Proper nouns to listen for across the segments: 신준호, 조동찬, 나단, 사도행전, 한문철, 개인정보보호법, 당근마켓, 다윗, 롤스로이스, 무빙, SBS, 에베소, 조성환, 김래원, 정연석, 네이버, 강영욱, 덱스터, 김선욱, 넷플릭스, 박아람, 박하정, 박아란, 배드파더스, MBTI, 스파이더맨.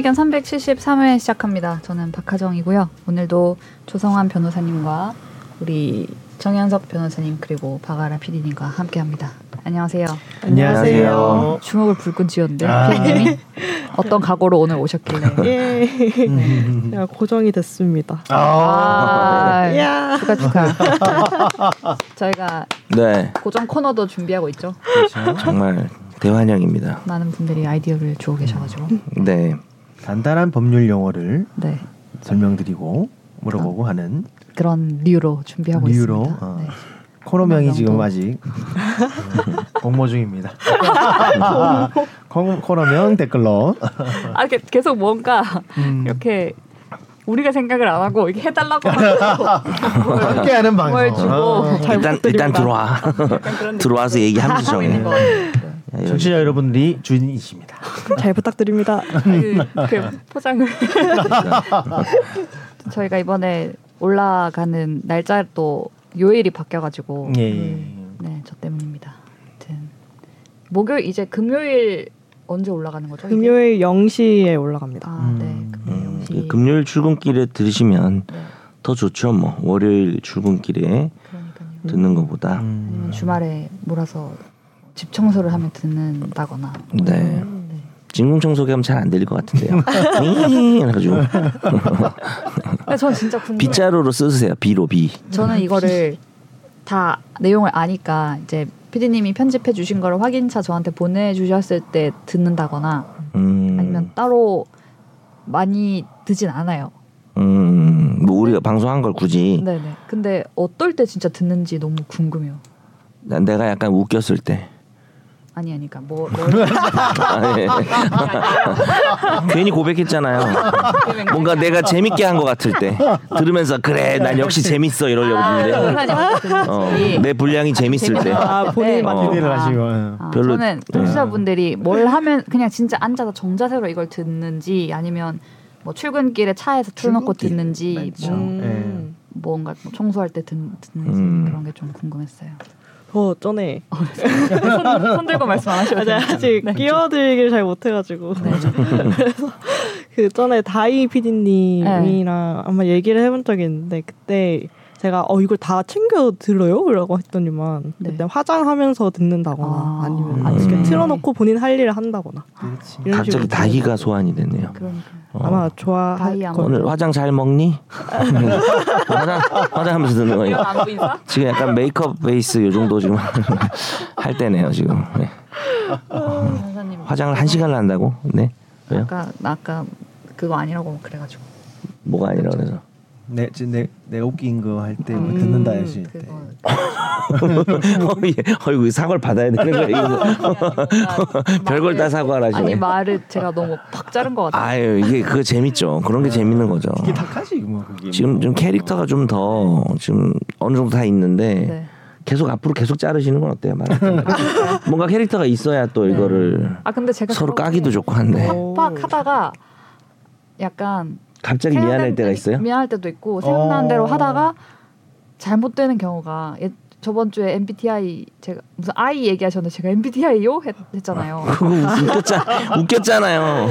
최종의견 373회 시작합니다. 저는 박하정이고요. 오늘도 조성환 변호사님과 우리 정연석 변호사님 그리고 박아라 PD님과 함께합니다. 안녕하세요. 안녕하세요. 주먹을 불끈 쥐었는데 PD님이 어떤 각오로 오늘 오셨길래 예. 제가 고정이 됐습니다. 축하. 저희가 네. 고정 코너도 준비하고 있죠. 그렇죠. 정말 대환영입니다. 많은 분들이 아이디어를 주고 계셔가지고 네 간단한 법률 용어를 네. 설명드리고 물어보고 하는 그런 류로 준비하고 있습니다. 어. 네. 코너명이 지금 아직 공모 중입니다. 코너명 댓글로 계속 뭔가 이렇게 우리가 생각을 안 하고 이게 해달라고 함께하는 방송. 일단 들어와. 들어와서 얘기하면서 정해. 청취자 여러분들이 주인이십니다. 잘 부탁드립니다. 그 포장을 저희가 이번에 올라가는 날짜도 요일이 바뀌어가지고 네, 저 때문입니다. 아무튼 목요일 이제 금요일 언제 올라가는 거죠? 금요일 이게? 0시에 올라갑니다. 아, 네, 금요일, 0시. 금요일 출근길에 들으시면 네. 더 좋죠. 뭐 월요일 출근길에 그러니까요. 듣는 것보다 아니면 주말에 몰아서 집 청소를 하면 듣는다거나. 네. 진공 청소기하면 잘 안 들릴 것 같은데요. 그래가지고. 근데 전 진짜 궁금해. 빗자루로 쓰세요. 비로. 저는 이거를 다 내용을 아니까 이제 PD님이 편집해 주신 거를 확인차 저한테 보내주셨을 때 듣는다거나 아니면 따로 많이 듣진 않아요. 뭐 우리가 방송한 걸 굳이. 네네. 근데 어떨 때 진짜 듣는지 너무 궁금해요. 내가 약간 웃겼을 때. 아니니까 뭐 괜히 고백했잖아요. 뭔가 내가 재밌게 한 것 같을 때 들으면서 그래 난 역시 재밌어 이러려고 했는데 내 분량이 재밌을 때 본인 마티디를 하시고 별로 저는 청취자분들이 뭘 하면 그냥 진짜 앉아서 정자세로 이걸 듣는지 아니면 뭐 출근길에 차에서 틀어놓고 듣는지 뭔가 청소할 때 듣는지 그런 게 좀 궁금했어요. 전에 손 들고 말씀 안 하셔도 돼요. 아직 네. 끼어들기를 잘 못해가지고 네. 그래서 그 전에 다이 PD님이랑 네. 아마 얘기를 해본 적이 있는데 그때 제가 이걸 다 챙겨 들어요? 라고 했더니만 네. 그때 화장하면서 듣는다거나 아니면 이렇게 틀어놓고 본인 할 일을 한다거나 갑자기 다이가 소환이 됐네요. 그러니까요. 아마 좋아할 거예요. 오늘 화장 잘 먹니? 화장하면서 듣는 거예요. 지금 약간 메이크업 베이스 요 정도 지금 할 때네요 지금. 네. 화장을 1시간을 한다고? 네. 왜요? 아까 그거 아니라고 그래가지고. 뭐가 아니라고 그래서? 내가 웃긴 거 할 때 듣는다 했을 때. 어이구 사과를 받아야 되는 거야 이거. 별걸 다 사과하시네. 아니 말을 제가 너무 팍 자른 것 같아요. 아유 이게 그거 재밌죠. 그런 게 재밌는 거죠. 이게 탁하지 뭐 그게. 지금 좀 캐릭터가 좀 더 지금 어느 정도 다 있는데 네. 계속 앞으로 계속 자르시는 건 어때요? 뭔가 캐릭터가 있어야 또 네. 이거를. 아 근데 제가 서로 까기도 좋고 한데. 팍팍 하다가 약간. 갑자기 미안할 때가 있어요? 미안할 때도 있고 생각나는 대로 하다가 잘못되는 경우가 저번 주에 MBTI 제가 무슨 I 얘기하셨는데 제가 MBTI요? 했잖아요. 그거 웃겼잖아요.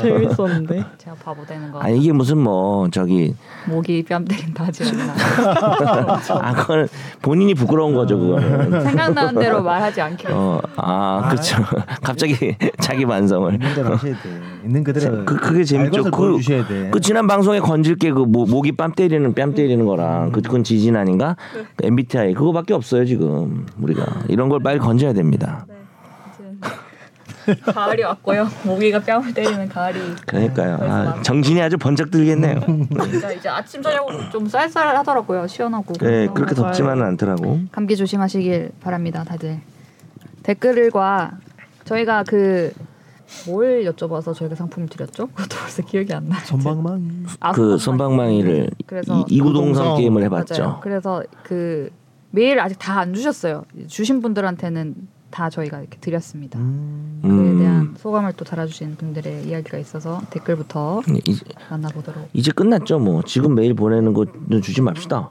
재밌었는데. 제가 바보 되는 거. 아니 이게 무슨 뭐 저기 목이 뺨 때린다 하지않나. 아 그건 본인이 부끄러운 거죠 그거는. 생각나는 대로 말하지 않기로. 그렇죠. 갑자기 자기 반성을. 있는 대로 하셔야 돼. 있는 그대로. 그게 재밌죠. 그 지난 방송에 건질 게 그 목이 뺨 때리는 거랑 그건 지진 아닌가? MBTI 그거밖에 없어요 지금 우리가 이런 걸 빨리 건져야 됩니다. 네, 가을이 왔고요. 모기가 뺨을 때리는 가을이. 그러니까요. 정신이 아주 번쩍 들겠네요. 그러니까 이제 아침 저녁으로 좀 쌀쌀하더라고요. 시원하고. 네, 그렇게 덥지만은 않더라고. 감기 조심하시길 바랍니다, 다들. 댓글과 저희가 뭘 여쭤봐서 저희가 상품을 드렸죠? 그것도 벌써 기억이 안 나요. 선방망이를 그래서 이구동성 게임을 해봤죠. 맞아요. 그래서 메일 아직 다 안 주셨어요. 주신 분들한테는 다 저희가 이렇게 드렸습니다. 그에 대한 소감을 또 달아주신 분들의 이야기가 있어서 댓글부터 만나보도록. 이제 끝났죠 뭐. 지금 메일 보내는 거 주지 맙시다.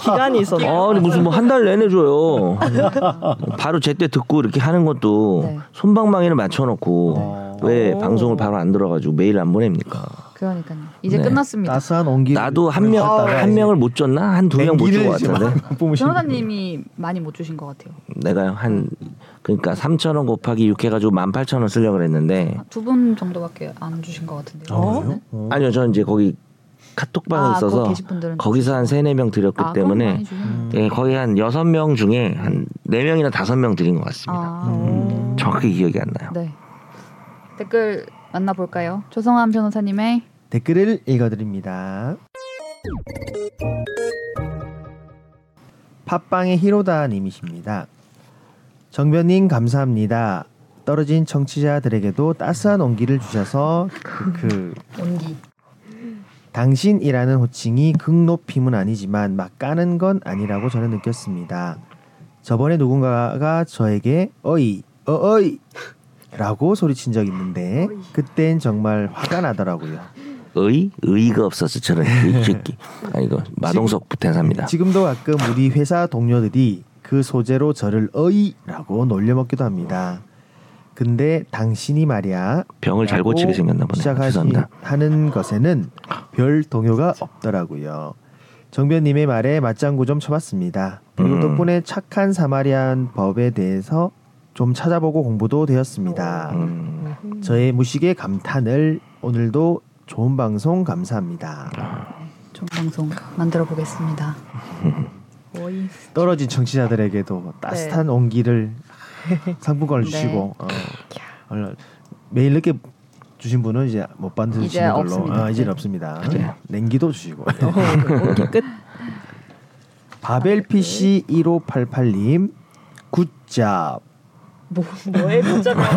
기간이 있어서. 아니 무슨 뭐 한 달 내내 줘요. 바로 제때 듣고 이렇게 하는 것도 네. 손방망이를 맞춰놓고 왜 방송을 바로 안 들어가지고 메일 안 보냅니까? 그러니까요. 이제 네. 끝났습니다. 따스한 온기. 나도 한 명을 못 줬나? 한 두 명 못 준 것 같은데. 변호사님이 많이 못 주신 것 같아요. 내가 한 그러니까 3,000원 곱하기 6 해가지고 18,000원 쓰려고 그랬는데 두 분 정도밖에 안 주신 것 같은데요. 어? 아니요, 저는 이제 거기 카톡방에 있어서 거기서 한 3-4명 드렸기 때문에 네, 거의 한 6명 중에 한 4명이나 5명 드린 것 같습니다. 정확히 기억이 안 나요. 네. 댓글 만나볼까요? 조성환 변호사님의 댓글을 읽어드립니다. 팟빵의 히로다 님이십니다. 정변님 감사합니다. 떨어진 청취자들에게도 따스한 온기를 주셔서 온기 당신이라는 호칭이 극높임은 아니지만 막 까는 건 아니라고 저는 느꼈습니다. 저번에 누군가가 저에게 어이 어이 라고 소리친 적 있는데 그땐 정말 화가 나더라고요. 어이? 의의가 없어서 저는 아, 이거 마동석 부텐사입니다. 지금도 가끔 우리 회사 동료들이 그 소재로 저를 어이라고 놀려먹기도 합니다. 근데 당신이 말이야 병을 잘 고치게 생겼나 보네. 시작하는 것에는 별 동요가 없더라고요. 정변님의 말에 맞장구 좀 쳐봤습니다. 그리고 덕분에 착한 사마리안 법에 대해서 좀 찾아보고 공부도 되었습니다. 저의 무식에 감탄을 오늘도 좋은 방송 감사합니다. 좋은 방송 만들어 보겠습니다. 떨어진 청취자들에게도 따뜻한 네. 온기를 상품권을 네. 주시고 매일 이렇게 주신 분은 이제 못 받으시는 걸로 이제는 없습니다. 네. 냉기도 주시고 끝. 바벨 PC 1588님 굿잡. 뭐에 굿잡이라고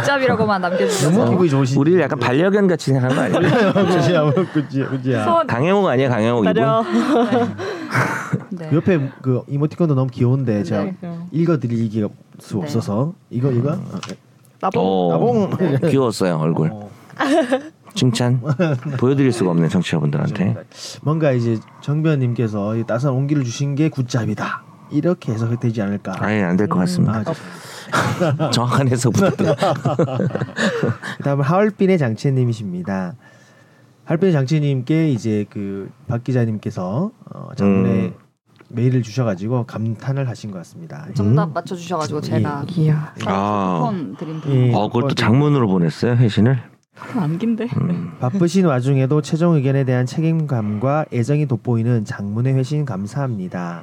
굿잡이라고만 남겨주세요. 너무 기분이 좋으시. 우리를 약간 반려견 같이 생각한 거 아니에요? 굿잡. 강영욱 아니에요? 강영욱 이분. 네. 그 옆에 그 이모티콘도 너무 귀여운데 제가 읽어드리기가 수 없어서 이거 나봉 네. 귀여웠어요 얼굴. 칭찬 보여드릴 수가 없네 청취자분들한테. 뭔가 이제 정변님께서 따스한 온기를 주신 게 굿잡이다 이렇게 해석이 되지 않을까? 아니 안 될 것 같습니다. 정확한 해석 부탁드립니다. 그다음 하얼빈의 장채님이십니다. 할배 장치님께 이제 그 박 기자님께서 작년에 메일을 주셔가지고 감탄을 하신 것 같습니다. 정답 맞춰주셔가지고 제가 쿠폰 드린 분. 그걸 또 장문으로 보냈어요 회신을? 안긴데. 바쁘신 와중에도 최종 의견에 대한 책임감과 애정이 돋보이는 장문의 회신 감사합니다.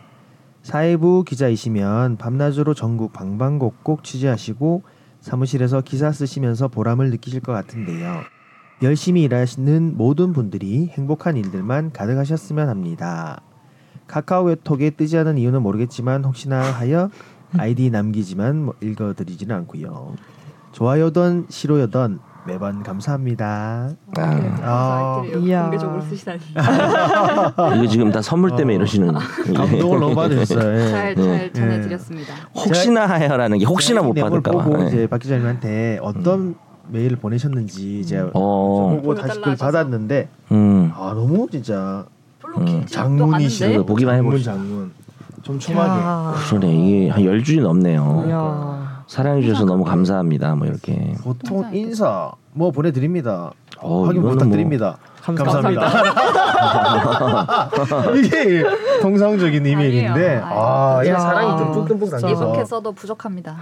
사회부 기자이시면 밤낮으로 전국 방방곡곡 취재하시고 사무실에서 기사 쓰시면서 보람을 느끼실 것 같은데요. 열심히 일하시는 모든 분들이 행복한 일들만 가득하셨으면 합니다. 카카오톡에 뜨지 않은 이유는 모르겠지만 혹시나 하여 아이디 남기지만 읽어드리지는 않고요. 좋아요든 싫어요든 매번 감사합니다. 공개적으로 쓰시다니. 이거 지금 다 선물 때문에 이러시는 감동을 너무 받으셨어요. 잘 전해드렸습니다. 혹시나 하여라는 게 혹시나 못 받을까 봐. 이제 박 기자님한테 어떤 메일을 보내셨는지 제가 보고 다시 그걸 받았는데 너무 진짜 장문이시고 보기만 해보시죠. 장문 촘촘하게 그러네. 이게 한 10줄이 넘네요. 사랑해주셔서 너무 감사합니다. 뭐 이렇게 보통 인사 뭐 보내드립니다. 확인 부탁드립니다. 감사합니다. 이게 통상적인 이메일인데 이게 사랑이 듬뿍듬뿍 담겨서 예쁘게서도 부족합니다.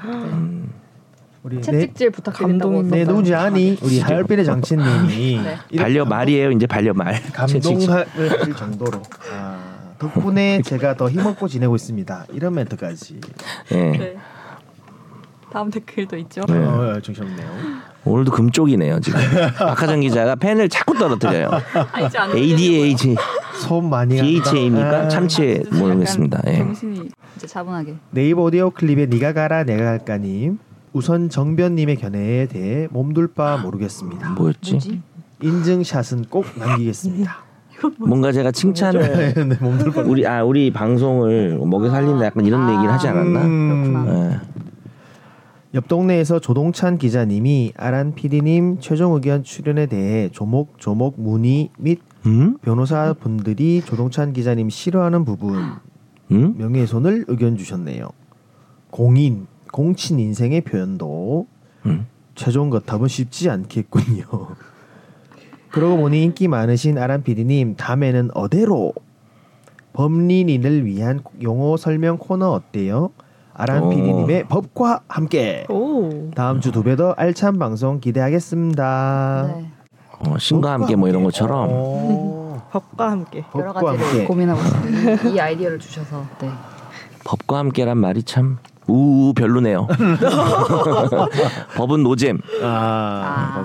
채찍질 부탁드린다고. 네, 누군지 아니? 우리 하얼빈의 장치님이 네. 반려 말이에요. 이제 반려 말. 감동할 정도로. 덕분에 제가 더 힘없고 지내고 있습니다. 이런 멘트까지. 네. 네. 다음 댓글도 있죠. 네. 좋으셨네요. 오늘도 금쪽이네요 지금. 박하정 기자가 펜을 자꾸 떨어뜨려요. ADHD. 손 많이 DHA입니까? 참치에 모르겠습니다. 정신이 이제 차분하게. 네이버 오디오 클립에 네가 가라 내가 갈까님. 우선 정변님의 견해에 대해 몸둘 바 모르겠습니다. 뭐였지? 인증샷은 꼭 남기겠습니다. 뭔가 제가 칭찬을 우리 방송을 먹여 살린다 약간 이런 얘기를 하지 않았나? 그렇구나. 네. 옆 동네에서 조동찬 기자님이 아란 PD님 최종 의견 출연에 대해 조목조목 문의 및 변호사분들이 조동찬 기자님 싫어하는 부분 명예훼손을 의견 주셨네요. 공인 공친 인생의 표현도 최종 거탑은 쉽지 않겠군요. 그러고 보니 인기 많으신 아람 PD님 다음에는 어디로? 법리인을 위한 용어 설명 코너 어때요? 아람 PD님의 법과 함께. 오. 다음 주 2배 더 알찬 방송 기대하겠습니다. 네. 신과 함께 뭐 이런 것처럼 법과 함께 여러 가지를 고민하고 있습니다. 이 아이디어를 주셔서 네. 법과 함께란 말이 참 우우 별로네요. 법은 노잼. 아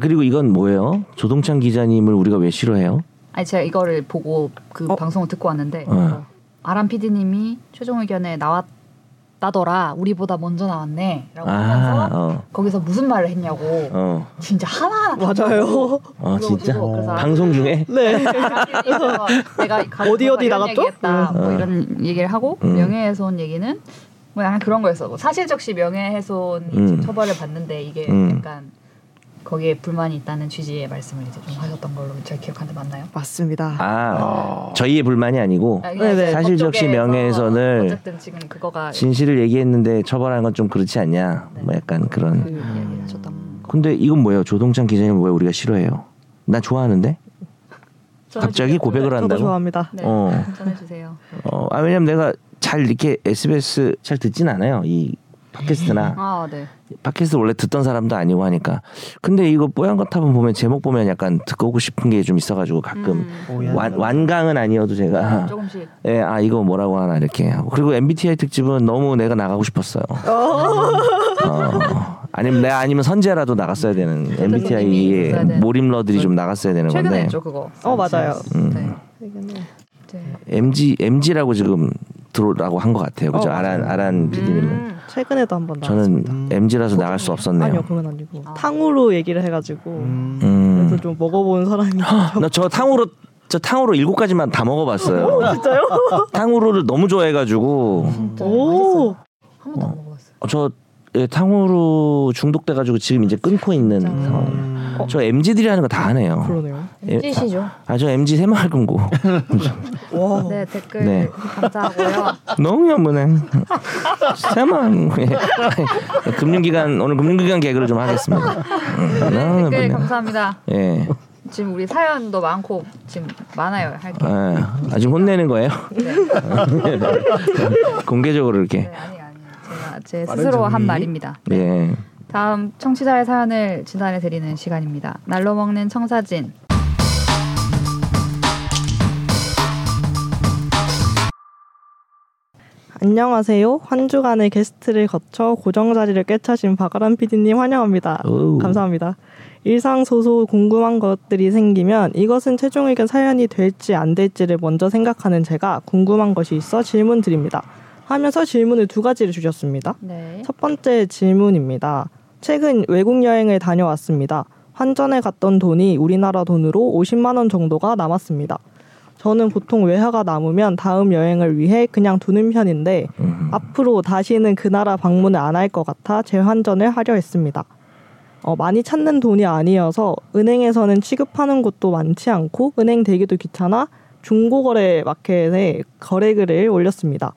그리고 이건 뭐예요? 조동찬 기자님을 우리가 왜 싫어해요? 아니 제가 이거를 보고 그 방송을 듣고 왔는데 아람 PD님이 최종 의견에 나왔다더라. 우리보다 먼저 나왔네. 라고 하면서 거기서 무슨 말을 했냐고. 진짜 하나하나 맞아요. 진짜? 방송 중에? 네. 내가 어디 나갔죠? 뭐 이런 얘기를 하고 명예훼손 얘기는 뭐 약간 그런 거였어. 뭐 사실적시 명예훼손 처벌을 받는데 이게 약간 거기에 불만이 있다는 취지의 말씀을 이제 좀 하셨던 걸로 제가 기억하는데 맞나요? 맞습니다. 저희의 불만이 아니고 사실적시 명예훼손을 어쨌든 지금 그거가 진실을 얘기했는데 처벌하는 건 좀 그렇지 않냐? 네. 뭐 약간 그런. 그 이야기를 하셨던. 근데 이건 뭐예요? 조동찬 기자님 왜 우리가 싫어해요? 나 좋아하는데. 갑자기 고백을 한다고? 저도 좋아합니다. 네. 전해주세요. 왜냐면 내가 잘 이렇게 SBS 잘 듣진 않아요. 이 팟캐스트나 네. 팟캐스트 원래 듣던 사람도 아니고 하니까. 근데 이거 뽀얀 거탑은 보면 제목 보면 약간 듣고 오고 싶은 게 좀 있어가지고 가끔 완강은 아니어도 제가 조금씩 이거 뭐라고 하나 이렇게 하고. 그리고 MBTI 특집은 너무 내가 나가고 싶었어요. 아니면 선재라도 나갔어야 되는 MBTI의 모림러들이 좀 나갔어야 되는 최근에 건데. 최근에 했죠 그거. 맞아요. 네. MG라고 지금 들어오라고 한 것 같아요. 그죠? 아란 PD님은 최근에도 한번 나왔습니다. 저는 MG라서 나갈 수 없었네요. 아니요, 그건 아니고 탕후루 얘기를 해가지고 그래서 좀 먹어본 사람이. 나 저 탕후루 7가지만 다 먹어봤어요. 오, 진짜요? 탕후루를 너무 좋아해가지고. 진짜. 오. 한 번도 안 먹어봤어요. 탕후루 중독돼가지고 지금 이제 끊고 있는 상황이에요. 저 MZ들이 하는 거 다 하네요. 그러네요. MZ시죠? 저 MZ 새마을 금고. 네, 댓글 감사하고요. 너무 연분해. 새마을 금융기관 오늘 금융기관 개그를 좀 하겠습니다. 네, 댓글 감사합니다. 예. 지금 우리 사연도 많고 지금 많아요. 할게. 지금 혼내는 거예요? 네. 공개적으로 이렇게. 네, 아니에요. 제가 제 스스로 한 말입니다. 네. 예. 다음 청취자의 사연을 진단해드리는 시간입니다. 날로 먹는 청사진. 안녕하세요. 한 주간의 게스트를 거쳐 고정자리를 꿰차신 박아람 PD님 환영합니다. 오우. 감사합니다. 일상 소소 궁금한 것들이 생기면 이것은 최종 의견 사연이 될지 안 될지를 먼저 생각하는 제가 궁금한 것이 있어 질문 드립니다. 하면서 질문을 2가지를 주셨습니다. 네. 첫 번째 질문입니다. 최근 외국 여행을 다녀왔습니다. 환전에 갔던 돈이 우리나라 돈으로 50만 원 정도가 남았습니다. 저는 보통 외화가 남으면 다음 여행을 위해 그냥 두는 편인데 앞으로 다시는 그 나라 방문을 안 할 것 같아 재환전을 하려 했습니다. 많이 찾는 돈이 아니어서 은행에서는 취급하는 곳도 많지 않고 은행 대기도 귀찮아 중고거래 마켓에 거래글을 올렸습니다.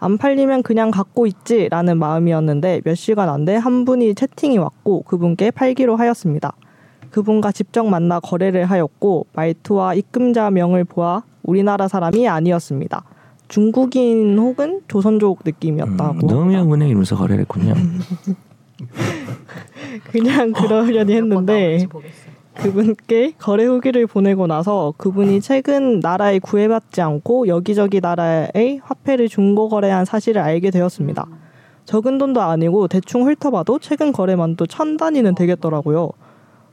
안 팔리면 그냥 갖고 있지 라는 마음이었는데 몇 시간 안 돼 한 분이 채팅이 왔고 그분께 팔기로 하였습니다. 그분과 직접 만나 거래를 하였고 말투와 입금자 명을 보아 우리나라 사람이 아니었습니다. 중국인 혹은 조선족 느낌이었다고. 너무 은행 이면서 거래를 했군요. 그냥 그러려니 했는데 그분께 거래 후기를 보내고 나서 그분이 최근 나라에 구애받지 않고 여기저기 나라에 화폐를 중고 거래한 사실을 알게 되었습니다. 적은 돈도 아니고 대충 훑어봐도 최근 거래만도 1000단위는 되겠더라고요.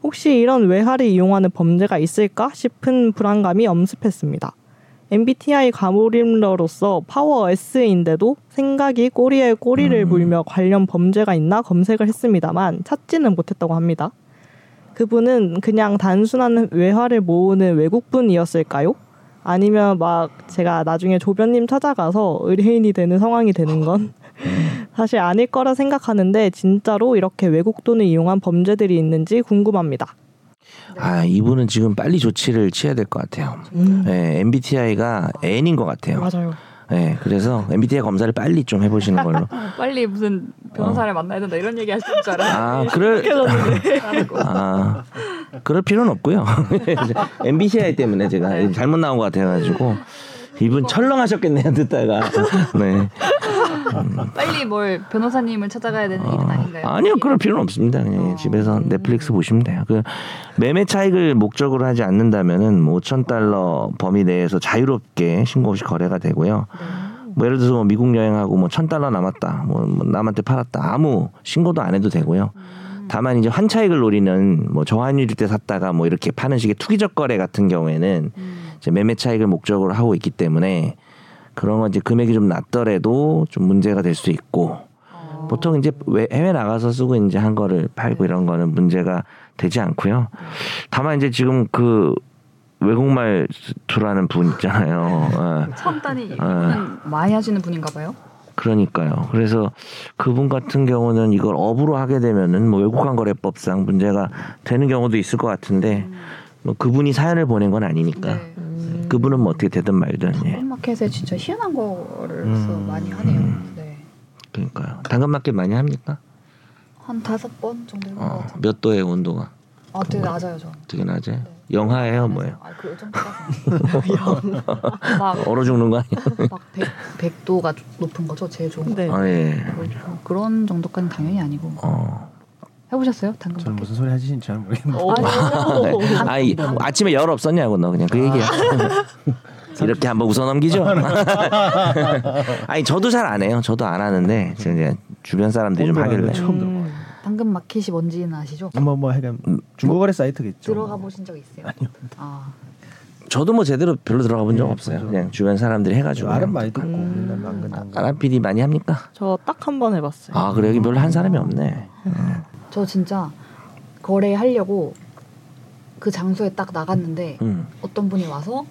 혹시 이런 외화를 이용하는 범죄가 있을까 싶은 불안감이 엄습했습니다. MBTI 과몰입러로서 파워 S인데도 생각이 꼬리에 꼬리를 물며 관련 범죄가 있나 검색을 했습니다만 찾지는 못했다고 합니다. 그분은 그냥 단순한 외화를 모으는 외국분이었을까요? 아니면 막 제가 나중에 조변님 찾아가서 의뢰인이 되는 상황이 되는 건 사실 아닐 거라 생각하는데 진짜로 이렇게 외국 돈을 이용한 범죄들이 있는지 궁금합니다. 이분은 지금 빨리 조치를 취해야 될 것 같아요. MBTI가 N인 것 같아요. 맞아요. 네, 그래서 MBTI 검사를 빨리 좀 해보시는 걸로. 빨리 무슨 변호사를 만나야 된다 이런 얘기 하실 줄 알았는데. 아, 그럴 필요는 없고요. MBTI 때문에 제가 네. 잘못 나온 것 같아가지고. 이분 철렁하셨겠네요 듣다가. 네. 빨리 뭘 변호사님을 찾아가야 되는 일은 아닌가요? 아니요, 그럴 필요는 없습니다. 그냥 집에서 넷플릭스 보시면 돼요. 그 매매 차익을 목적으로 하지 않는다면은 뭐 $5,000 범위 내에서 자유롭게 신고 없이 거래가 되고요. 뭐 예를 들어서 뭐 미국 여행하고 뭐 $1,000 남았다, 뭐 남한테 팔았다, 아무 신고도 안 해도 되고요. 다만 이제 환차익을 노리는 뭐 저환율일 때 샀다가 뭐 이렇게 파는 식의 투기적 거래 같은 경우에는 이제 매매 차익을 목적으로 하고 있기 때문에. 그런 건 이제 금액이 좀 낮더라도 좀 문제가 될 수 있고 보통 이제 해외 나가서 쓰고 이제 한 거를 팔고 이런 거는 문제가 되지 않고요. 다만 이제 지금 그 외국말 투라는 분 있잖아요. 천 단위 많이 하시는 분인가 봐요. 그러니까요. 그래서 그분 같은 경우는 이걸 업으로 하게 되면은 뭐 외국환 거래법상 문제가 되는 경우도 있을 것 같은데 뭐 그분이 사연을 보낸 건 아니니까. 네. 그분은 뭐 어떻게 되든 말든. 당근마켓에 진짜 희한한 거를 많이 하네요. 네. 그러니까요. 당근마켓 많이 합니까? 한 5번 정도 해본 것 같아요. 몇 도의 온도가? 아, 되게 낮아요, 저. 되게 낮아요? 네. 영하예요, 뭐예요? 아, 그 정도가. 얼어 죽는 거 아니에요? 막 100도가 높은 거죠, 제일 좋은 거. 네. 아, 예. 그런 정도까지는 당연히 아니고. 해보셨어요? 당근마켓? 저는 무슨 소리 하시는지 잘 모르겠는데. 아니, 아침에 열 없었냐고 너 그냥 그 얘기야. 이렇게 한번 웃어 넘기죠. 아니 저도 잘 안 해요. 저도 안 하는데 이제 주변 사람들이 좀 하길래. 처음 들어봐요. 당근마켓이 뭔지는 아시죠? 해간 중고거래 사이트겠죠. 들어가 보신 적 있어요? 아니요. 아. 저도 뭐 제대로 별로 들어가 본 적 없어요. 맞아. 그냥 주변 사람들이 해가지고. 아랍 많이 듣고. 아랍 PD 많이 합니까? 저 딱 한 번 해봤어요. 아 그래 여기 별로 한 사람이 없네. 저 진짜 거래하려고 그 장소에 딱 나갔는데 어떤 분이 와서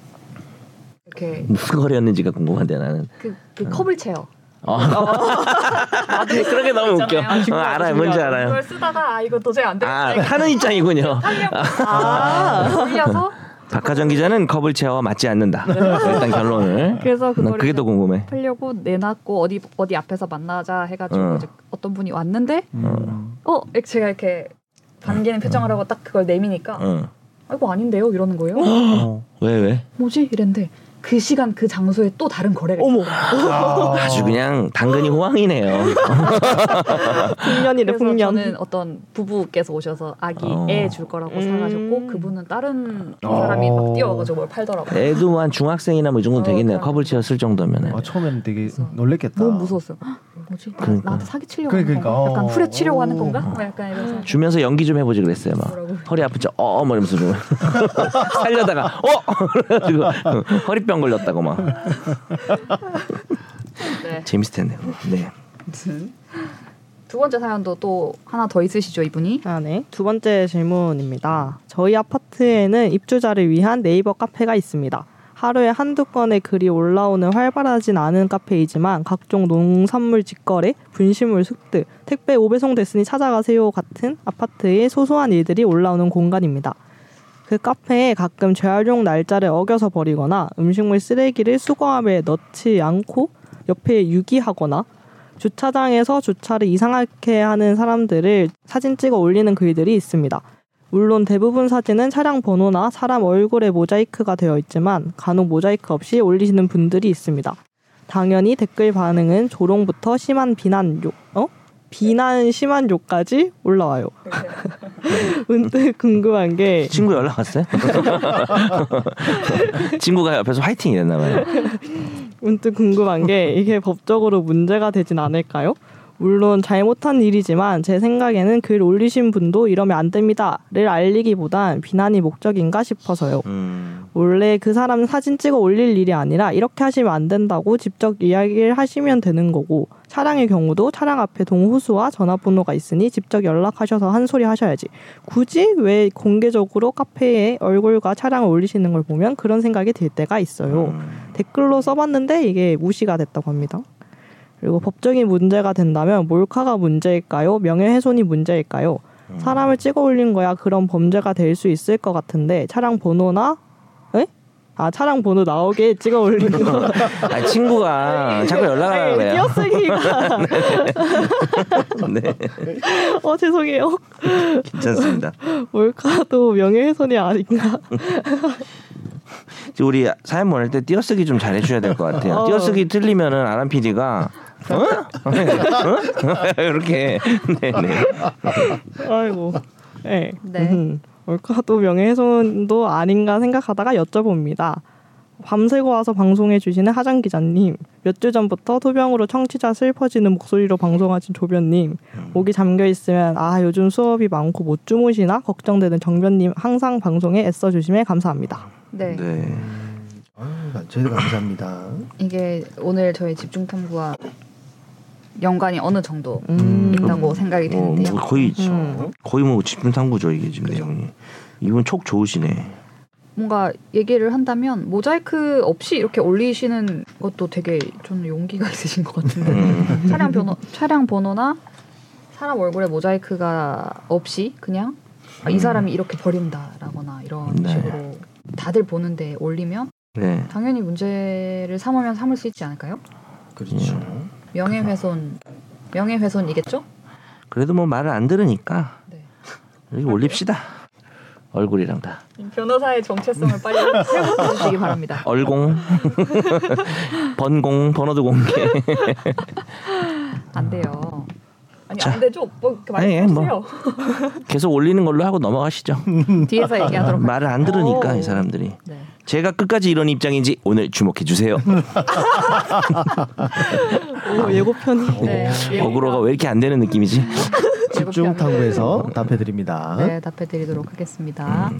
이렇게 무슨 거래였는지가 궁금한데 나는 그 컵을 채요. 그런 게 너무 웃겨. 알아요, 뭔지 알아요. 그걸 쓰다가 이거 도저히 안 되겠다. 하는 입장이군요. 돌려서 박하정 기자는 컵을 채워 맞지 않는다. 일단 결론을. 그래서 그게 더 궁금해. 팔려고 내놨고 어디 앞에서 만나자 해가지고 이제 어떤 분이 왔는데 제가 이렇게 반기는 표정을 하고 딱 그걸 내미니까 이거 아닌데요 이러는 거예요. 왜? 뭐지 이랬는데 그 시간 그 장소에 또 다른 거래가. 어머. 아주 그냥 당근이 호황이네요. 풍년이네 풍년. 저는 어떤 부부께서 오셔서 아기 애 줄 거라고 사가셨고 그분은 다른 사람이 막 뛰어가지고 뭘 팔더라고요. 애도 뭐 한 중학생이나 뭐 이 정도 되겠네요. 컵을 채웠을 정도면은. 아 처음엔 되게 놀랬겠다. 너무 무서웠어요. 뭐지? 나한테 사기치려고 하는 건가? 약간 후려치려고 하는 건가? 뭐 약간 이런. 주면서 연기 좀 해보지 그랬어요. 막 뭐라고. 허리 아프죠? 뭐 이러면서 좀 살려다가 그래가지고 허리병 걸렸다고 막. 네. 재밌을 텐데. 네. 두 번째 사연도 또 하나 더 있으시죠, 이분이? 아, 네. 두 번째 질문입니다. 저희 아파트에는 입주자를 위한 네이버 카페가 있습니다. 하루에 한두 건의 글이 올라오는 활발하진 않은 카페이지만 각종 농산물 직거래, 분식물 습득, 택배 오배송 됐으니 찾아가세요 같은 아파트의 소소한 일들이 올라오는 공간입니다. 그 카페에 가끔 재활용 날짜를 어겨서 버리거나 음식물 쓰레기를 수거함에 넣지 않고 옆에 유기하거나 주차장에서 주차를 이상하게 하는 사람들을 사진 찍어 올리는 글들이 있습니다. 물론 대부분 사진은 차량 번호나 사람 얼굴에 모자이크가 되어 있지만 간혹 모자이크 없이 올리시는 분들이 있습니다. 당연히 댓글 반응은 조롱부터 심한 비난 심한 욕까지 올라와요. 문득 궁금한 게 친구 연락 왔어요? 친구가 옆에서 화이팅 이랬나 봐요. 문득 궁금한 게 이게 법적으로 문제가 되진 않을까요? 물론 잘못한 일이지만 제 생각에는 글 올리신 분도 이러면 안 됩니다를 알리기보단 비난이 목적인가 싶어서요. 원래 그 사람 사진 찍어 올릴 일이 아니라 이렇게 하시면 안 된다고 직접 이야기를 하시면 되는 거고 차량의 경우도 차량 앞에 동호수와 전화번호가 있으니 직접 연락하셔서 한 소리 하셔야지. 굳이 왜 공개적으로 카페에 얼굴과 차량을 올리시는 걸 보면 그런 생각이 들 때가 있어요. 댓글로 써봤는데 이게 무시가 됐다고 합니다. 그리고 법적인 문제가 된다면 몰카가 문제일까요? 명예훼손이 문제일까요? 사람을 찍어 올린 거야 그런 범죄가 될 수 있을 것 같은데 차량 번호나 아 차량 번호 나오게 찍어 올리고 아, 친구가 자꾸 연락하려고 그래요. 띄어쓰기가 네. 어 죄송해요. 괜찮습니다. 몰카도 명예훼손이 아닌가. 우리 사연 보낼 때 띄어쓰기 좀 잘해줘야 될 것 같아요. 어. 띄어쓰기 틀리면은 아람 PD가 어? 이렇게 네네. 아이고 네. 네. 몰카도 명예훼손도 아닌가 생각하다가 여쭤봅니다. 밤새고 와서 방송해주시는 하장 기자님, 몇 주 전부터 토병으로 청취자 슬퍼지는 목소리로 방송하신 조변님, 목이 잠겨있으면 아 요즘 수업이 많고 못 주무시나 걱정되는 정변님, 항상 방송에 애써주심에 감사합니다. 네, 네. 아유, 저희도 감사합니다. 이게 오늘 저희 집중탐구와 연관이 어느 정도 있다고 생각이 되는데요. 뭐 거의 있죠. 거의 뭐 집중탐구죠 이게 지금 내용이. 이분 촉 좋으시네. 뭔가 얘기를 한다면 모자이크 없이 이렇게 올리시는 것도 되게 저는 용기가 있으신 것 같은데 차량 번호나 사람 얼굴에 모자이크가 없이 그냥 아, 이 사람이 이렇게 버린다라거나 이런 네. 식으로 다들 보는데 올리면 네. 당연히 문제를 삼으면 삼을 수 있지 않을까요? 그렇죠. 명예훼손이겠죠? 그래도 뭐 말을 안 들으니까 네. 여기 올립시다. 얼굴이랑 다. 변호사의 정체성을 빨리 해보시기 바랍니다. 얼공, 번공, 번호도 공개. 안 돼요. 아니 자. 안 되죠? 뭐 많이 해주세요. 뭐. 계속 올리는 걸로 하고 넘어가시죠. 뒤에서 얘기하도록. 말을 안 들으니까 오. 이 사람들이. 네. 제가 끝까지 이런 입장인지 오늘 주목해 주세요. 오, 예고편이. 네, 어그로가 왜 이렇게 안 되는 느낌이지? 집중 탐구에서 답해드립니다. 네, 답해드리도록 하겠습니다.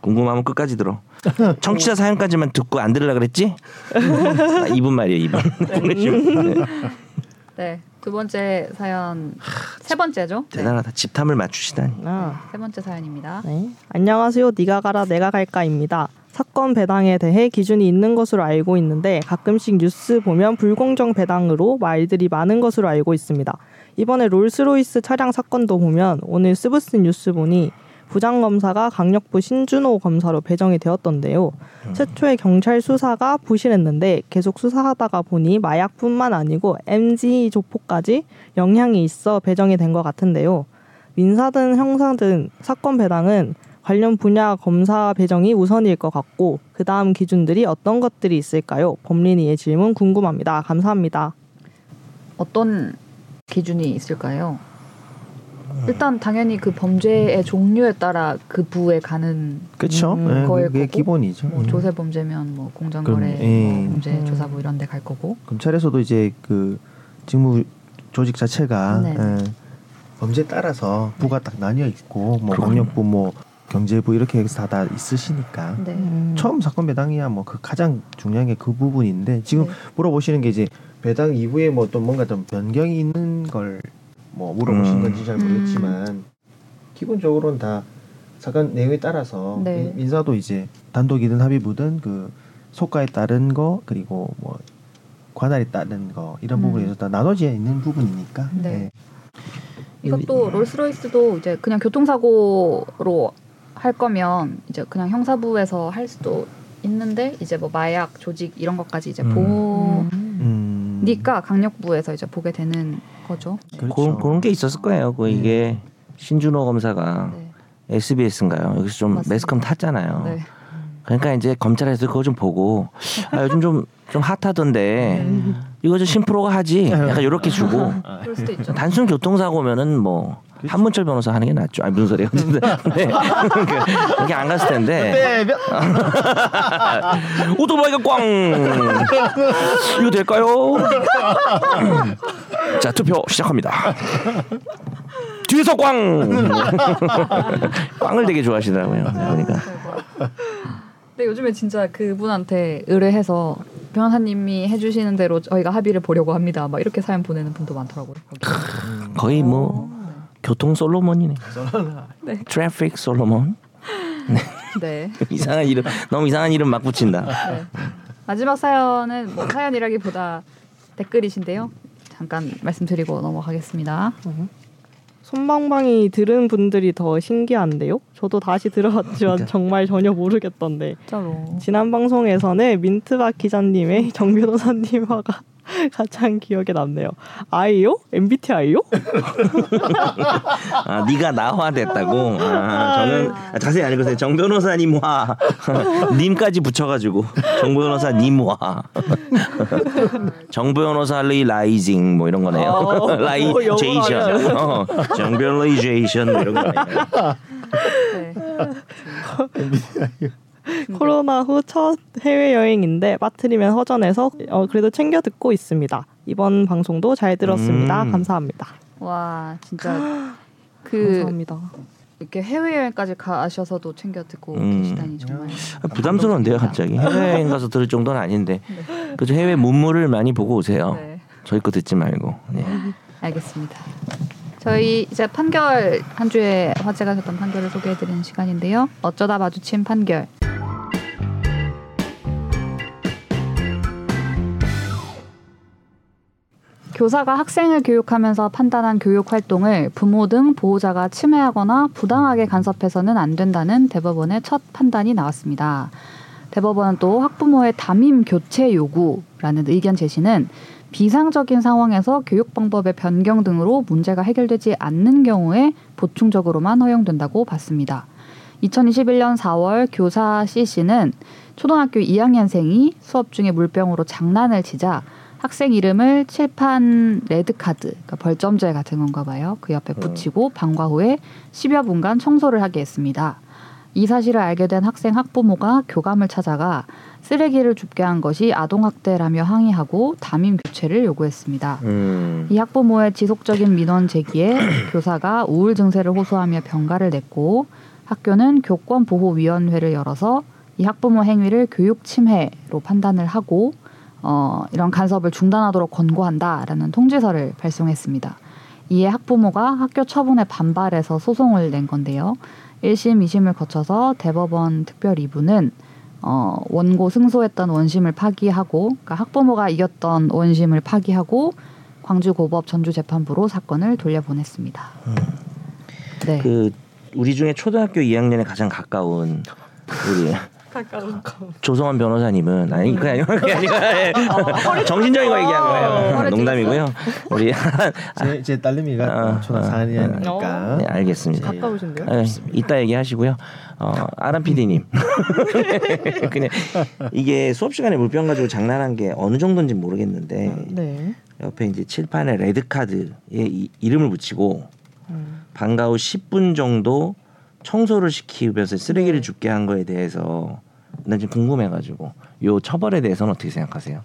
궁금하면 끝까지 들어. 청취자 사연까지만 듣고 안 들으려고 그랬지? 아, 이분 말이에요, 이분. 네. 네, 두 번째 사연, 세 번째죠? 대단하다. 네. 집탐을 맞추시다니. 아. 네, 세 번째 사연입니다. 네. 안녕하세요. 네가 가라 내가 갈까입니다. 사건 배당에 대해 기준이 있는 것으로 알고 있는데 가끔씩 뉴스 보면 불공정 배당으로 말들이 많은 것으로 알고 있습니다. 이번에 롤스로이스 차량 사건도 보면 오늘 스브스 뉴스 보니 부장검사가 강력부 신준호 검사로 배정이 되었던데요. 최초의 경찰 수사가 부실했는데 계속 수사하다가 보니 마약뿐만 아니고 MG 조포까지 영향이 있어 배정이 된 것 같은데요. 민사든 형사든 사건 배당은 관련 분야 검사 배정이 우선일 것 같고 그 다음 기준들이 어떤 것들이 있을까요? 범린이의 질문 궁금합니다. 감사합니다. 어떤 기준이 있을까요? 일단 당연히 그 범죄의 종류에 따라 그 부에 가는 그쵸? 거일 그게 거고 기본이죠. 뭐 조세 범죄면 뭐 공정거래 범죄 조사부 이런 데 갈 거고 검찰에서도 이제 그 직무 조직 자체가 범죄에 따라서 부가 딱 나뉘어 있고 뭐 강력부 뭐 경제부 이렇게 해서 다 있으시니까 네. 처음 사건 배당이야 뭐 그 가장 중요한 게 그 부분인데 지금 네. 물어보시는 게 이제 배당 이후에 뭐 또 뭔가 좀 변경이 있는 걸 뭐 물어보신 건지 잘 모르겠지만 기본적으로는 다 사건 내용에 따라서 네. 민사도 이제 단독이든 합의부든 그 속가에 따른 거 그리고 뭐 관할에 따른 거 이런 부분에서 다 나눠져 있는 부분이니까. 네. 네. 이것도 롤스로이스도 이제 그냥 교통사고로 할 거면 이제 그냥 형사부에서 할 수도 있는데 이제 뭐 마약 조직 이런 것까지 이제 보니까 강력부에서 이제 보게 되는 거죠. 그렇죠. 그런 게 있었을 거예요. 그 이게 신준호 검사가 SBS인가요? 여기서 좀 맞습니다. 매스컴 탔잖아요. 네. 그러니까 이제 검찰에서 그거 좀 보고 아, 요즘 좀 핫하던데 이거 좀 신프로가 하지 약간 이렇게 주고 그럴 수도 있죠. 단순 교통사고면은 뭐 한문철 변호사 하는 게 낫죠. 아니 무슨 소리예요? 네. 이게 안 갔을 텐데. 오토바이가 꽝. 이거 될까요? 자 투표 시작합니다. 뒤에서 꽝. 꽝을 되게 좋아하시더라고요. 그러니까. 근데 요즘에 진짜 그분한테 의뢰해서 변호사님이 해주시는 대로 저희가 합의를 보려고 합니다. 막 이렇게 사연 보내는 분도 많더라고요. 거의 뭐 네. 교통 솔로몬이네. 네. 트래픽 솔로몬. 네. 네. 이상한 이름 너무 이상한 이름 막 붙인다. 네. 마지막 사연은 뭐 사연이라기보다 댓글이신데요. 잠깐 말씀드리고 넘어가겠습니다. 솜방망이 들은 분들이 더 신기한데요? 저도 다시 들어봤지만 정말 전혀 모르겠던데 진짜로. 지난 방송에서는 민트박 기자님의 정 변호사님화가 가장 기억에 남네요. 아이요? MBTI요? 아, 네가 나화 됐다고? 아, 저는 자세히 안 읽었어요. 정 변호사님화 님까지 붙여가지고 정 변호사님화 정 변호사의 라이징 뭐 이런 거네요. 라이제이션 정 변호이제이션 이런 거네요. 네. 코로나 후 첫 해외여행인데 빠뜨리면 허전해서 그래도 챙겨 듣고 있습니다. 이번 방송도 잘 들었습니다. 감사합니다. 와 진짜 감사합니다. 이렇게 해외여행까지 가셔서도 챙겨 듣고 계시다니 정말 부담스러운데요 갑자기. 해외여행 가서 들을 정도는 아닌데 네. 그래서 해외 문물을 많이 보고 오세요. 네. 저희 거 듣지 말고. 네. 알겠습니다. 저희 이제 판결 한 주에 화제가 됐던 판결을 소개해드리는 시간인데요. 어쩌다 마주친 판결. 교사가 학생을 교육하면서 판단한 교육활동을 부모 등 보호자가 침해하거나 부당하게 간섭해서는 안 된다는 대법원의 첫 판단이 나왔습니다. 대법원은 또 학부모의 담임 교체 요구라는 의견 제시는 비상적인 상황에서 교육 방법의 변경 등으로 문제가 해결되지 않는 경우에 보충적으로만 허용된다고 봤습니다. 2021년 4월 교사 C씨는 초등학교 2학년생이 수업 중에 물병으로 장난을 치자 학생 이름을 칠판 레드카드, 그러니까 벌점제 같은 건가 봐요. 그 옆에 붙이고 방과 후에 10여 분간 청소를 하게 했습니다. 이 사실을 알게 된 학생 학부모가 교감을 찾아가 쓰레기를 줍게 한 것이 아동학대라며 항의하고 담임 교체를 요구했습니다. 이 학부모의 지속적인 민원 제기에 교사가 우울 증세를 호소하며 병가를 냈고 학교는 교권보호위원회를 열어서 이 학부모 행위를 교육침해로 판단을 하고 이런 간섭을 중단하도록 권고한다라는 통지서를 발송했습니다. 이에 학부모가 학교 처분에 반발해서 소송을 낸 건데요. 1심, 2심을 거쳐서 대법원 특별 2부는 원고 승소했던 원심을 파기하고 그러니까 학부모가 이겼던 원심을 파기하고 광주고법 전주재판부로 사건을 돌려보냈습니다. 네. 그 우리 중에 초등학교 2학년에 가장 가까운 우리 조성환 변호사님은 아니 그냥 이렇게 아니라 정신적인 거 얘기한 거예요. 농담이고요. 우리 제 딸내미가 초등학교 4학년이니까. 네, 알겠습니다. 가까우신데요? 네, 이따 얘기하시고요. 아람 PD님 그냥 이게 수업 시간에 물병 가지고 장난한 게 어느 정도인지 모르겠는데 네. 옆에 이제 칠판에 레드 카드에 이름을 붙이고 방과 후 10분 정도 청소를 시키면서 쓰레기를 줍게 한 거에 대해서 난 좀 궁금해가지고 요 처벌에 대해서는 어떻게 생각하세요?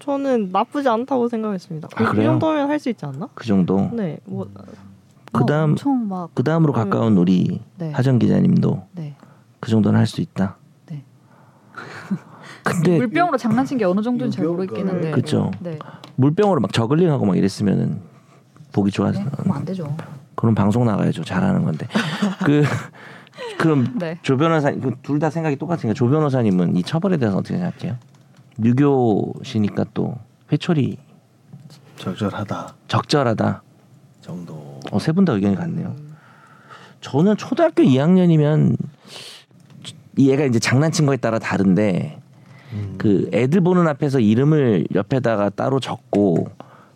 저는 나쁘지 않다고 생각했습니다. 아, 그 정도면 할 수 있지 않나? 그 정도? 네. 뭐 그다음으로 가까운 우리 네. 하정 기자님도 네. 그 정도는 할 수 있다. 네. 근데 물병으로 장난친 게 어느 정도인지 잘 모르겠는데. 그렇죠. 네. 물병으로 막 저글링하고 막 이랬으면은 보기 좋아서. 네? 그럼 안 되죠. 그럼 방송 나가야죠. 잘하는 건데. 그럼 네. 조 변호사님 둘 다 생각이 똑같으니까 조 변호사님은 이 처벌에 대해서 어떻게 생각해요? 유교시니까 또 회초리 적절하다 정도. 세 분 다 의견이 같네요. 저는 초등학교 2학년이면 얘가 이제 장난친 거에 따라 다른데 그 애들 보는 앞에서 이름을 옆에다가 따로 적고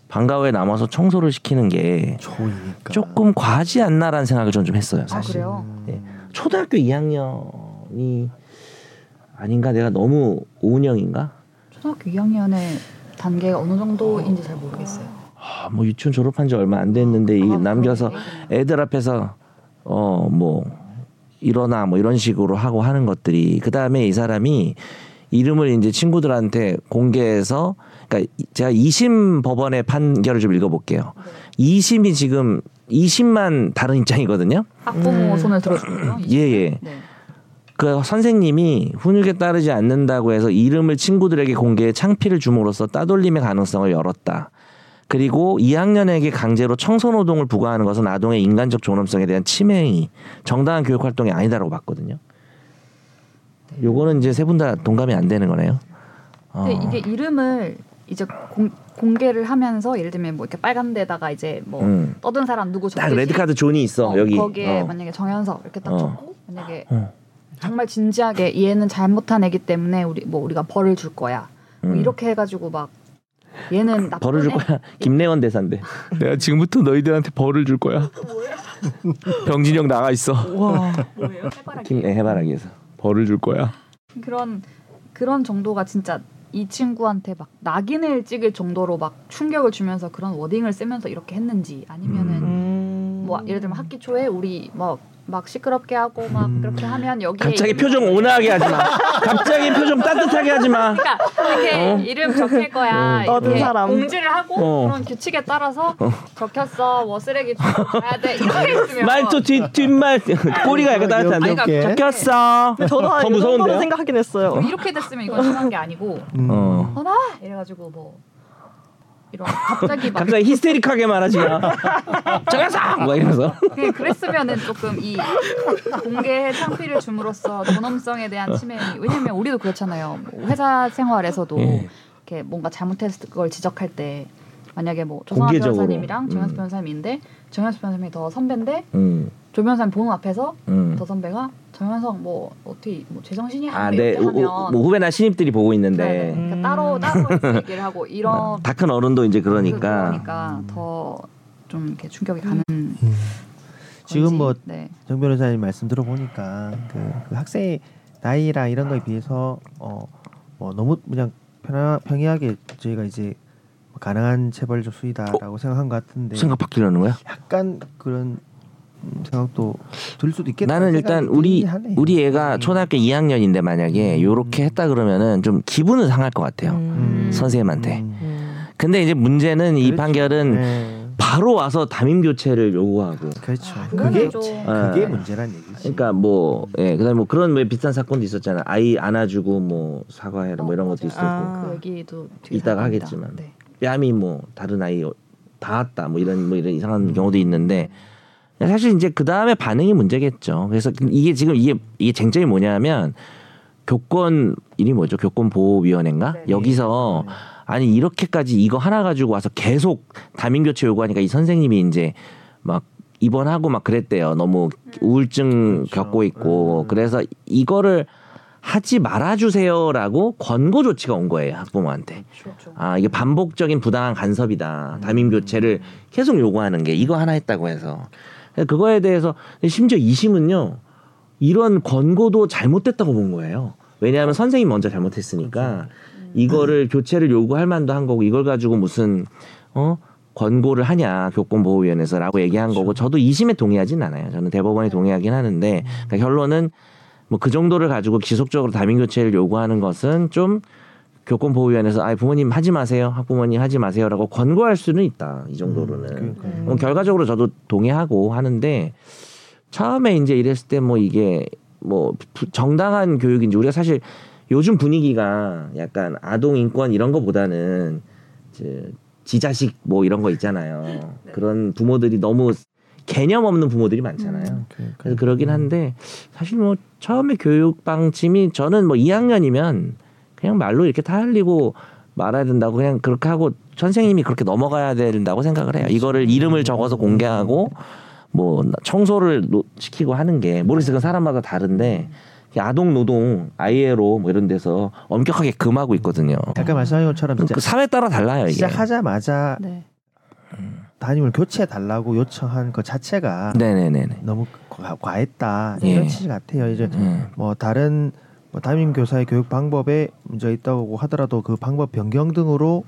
방과 후에 남아서 청소를 시키는 게 좋으니까. 조금 과하지 않나라는 생각을 저는 좀 했어요. 사실. 아, 그래요? 네. 초등학교 2학년이 아닌가? 내가 너무 오은영인가? 초등학교 2학년의 단계가 어느 정도인지 잘 모르겠어요. 뭐 유치원 졸업한 지 얼마 안 됐는데 이 남겨서 애들 앞에서 뭐 일어나 뭐 이런 식으로 하고 하는 것들이 그다음에 이 사람이 이름을 이제 친구들한테 공개해서 그러니까 제가 2심 법원의 판결을 좀 읽어볼게요. 2심이 지금 2심만 다른 입장이거든요. 학부모 손을 들어주고요. 예예. 네. 그 선생님이 훈육에 따르지 않는다고 해서 이름을 친구들에게 공개해 창피를 줌으로써 따돌림의 가능성을 열었다. 그리고 2학년에게 강제로 청소노동을 부과하는 것은 아동의 인간적 존엄성에 대한 침해 행위, 정당한 교육활동이 아니다라고 봤거든요. 요거는 이제 세 분 다 동감이 안 되는 거네요. 근데 이게 이름을 이제 공개를 하면서 예를 들면 뭐 이렇게 빨간 데다가 이제 뭐 떠든 사람 누구 딱 레드카드 존이 있어 여기 거기에 만약에 정연석 이렇게 딱 적고 만약에 정말 진지하게 얘는 잘못한 애기 때문에 우리가 벌을 줄 거야 뭐 이렇게 해가지고 막 얘는 벌을 줄 거야 김래원 대사인데 내가 지금부터 너희들한테 벌을 줄 거야 병진영 나가 있어 와 뭐예요 해바라기에서 벌을 줄 거야 그런 정도가 진짜 이 친구한테 막 낙인을 찍을 정도로 막 충격을 주면서 그런 워딩을 쓰면서 이렇게 했는지 아니면은 뭐 예를 들면 학기 초에 우리 막 시끄럽게 하고 막 그렇게 하면 여기에 갑자기 표정 온화하게 하지 마. 갑자기 표정 따뜻하게 하지 마. 그러니까 이렇게 이름 적힐 거야. 이렇게 공지를 하고 그런 규칙에 따라서 적혔어. 뭐 쓰레기 줘야 돼. 이렇게 있으면 말투 뒷말 꼬리가 약간 따뜻한데 그러니까 적혔어. 저도 더 무서운데 생각하긴 했어요. 뭐 이렇게 됐으면 이건 심한 게 아니고 어나 이래가지고 뭐. 이런 갑자기 히스테릭하게 말하지 마. 정연석 뭐 이러면서. 그랬으면은 조금 이 공개의 창피를 줌으로써 존엄성에 대한 침해. 왜냐면 우리도 그렇잖아요. 뭐 회사 생활에서도 이렇게 뭔가 잘못했을 걸 지적할 때 만약에 뭐 조성환 변호사님이랑 정연석 변호사님인데 정연석 변호사님이 더 선배인데 조 변호사님 보는 앞에서 더 선배가 정연석 뭐 어떻게 뭐 제정신이야? 아, 네. 뭐 후배나 신입들이 보고 있는데 그러니까 따로 얘기를 하고 이런 다 큰 어른도 이제 그러니까 더 좀 이렇게 충격이 가는. 지금 뭐 정 변호사님 말씀 들어보니까 그 학생의 나이랑 이런 거에 비해서 뭐 너무 그냥 평이하게 저희가 이제 가능한 체벌 수위다라고 생각한 것 같은데 생각 바뀌려는 거야? 약간 그런. 생각도 들 수도 있겠다. 나는 일단 우리 애가 초등학교 2학년인데 만약에 요렇게 했다 그러면은 좀 기분은 상할 것 같아요. 선생님한테. 근데 이제 문제는 그렇지. 이 판결은 바로 와서 담임 교체를 요구하고. 그렇죠. 그게 문제란 얘기지. 그러니까 뭐 그다음에 뭐 그런 뭐 비슷한 사건도 있었잖아. 아이 안아주고 뭐 사과해라 뭐 이런 것도 있었고. 그 얘기도 이따가 하겠지만. 네. 뺨이 뭐 다른 아이 닿았다 뭐 이런 이상한 경우도 있는데. 사실 이제 그 다음에 반응이 문제겠죠. 그래서 이게 지금 이게 쟁점이 뭐냐면 교권이 뭐죠? 교권보호위원회인가? 네. 여기서 아니 이렇게까지 이거 하나 가지고 와서 계속 담임 교체 요구하니까 이 선생님이 이제 막 입원하고 막 그랬대요. 너무 우울증 겪고 있고 그래서 이거를 하지 말아주세요라고 권고 조치가 온 거예요 학부모한테. 그렇죠. 아 이게 반복적인 부당한 간섭이다. 담임 교체를 계속 요구하는 게 이거 하나 했다고 해서. 그거에 대해서 심지어 2심은요 이런 권고도 잘못됐다고 본 거예요. 왜냐하면 선생님이 먼저 잘못했으니까 이거를 교체를 요구할 만도 한 거고 이걸 가지고 무슨 권고를 하냐 교권보호위원회에서라고 얘기한 거고 저도 2심에 동의하진 않아요. 저는 대법원에 동의하긴 하는데 그러니까 결론은 뭐 그 정도를 가지고 지속적으로 담임 교체를 요구하는 것은 좀 교권보호위원회에서 아 부모님 하지 마세요, 학부모님 하지 마세요라고 권고할 수는 있다 이 정도로는. 결과적으로 저도 동의하고 하는데 처음에 이제 이랬을 때 뭐 이게 뭐 정당한 교육인지 우리가 사실 요즘 분위기가 약간 아동 인권 이런 거보다는 지자식 뭐 이런 거 있잖아요. 네. 그런 부모들이 너무 개념 없는 부모들이 많잖아요. 그래서 그러긴 한데 사실 뭐 처음에 교육 방침이 저는 뭐 2학년이면 그냥 말로 이렇게 타흘리고 말아야 된다고 그냥 그렇게 하고 선생님이 그렇게 넘어가야 된다고 생각을 해요. 이거를 이름을 적어서 공개하고 뭐 청소를 시키고 하는 게 모르겠어요. 사람마다 다른데 아동 노동 ILO 뭐 이런 데서 엄격하게 금하고 있거든요. 아까 말씀하신 것처럼 그 사회에 따라 달라요. 이게. 시작하자마자 담임을 교체해 달라고 요청한 그 자체가 너무 과했다 이런 취지 같아요. 이제 뭐 다른 담임 교사의 교육 방법에 문제가 있다고 하더라도 그 방법 변경 등으로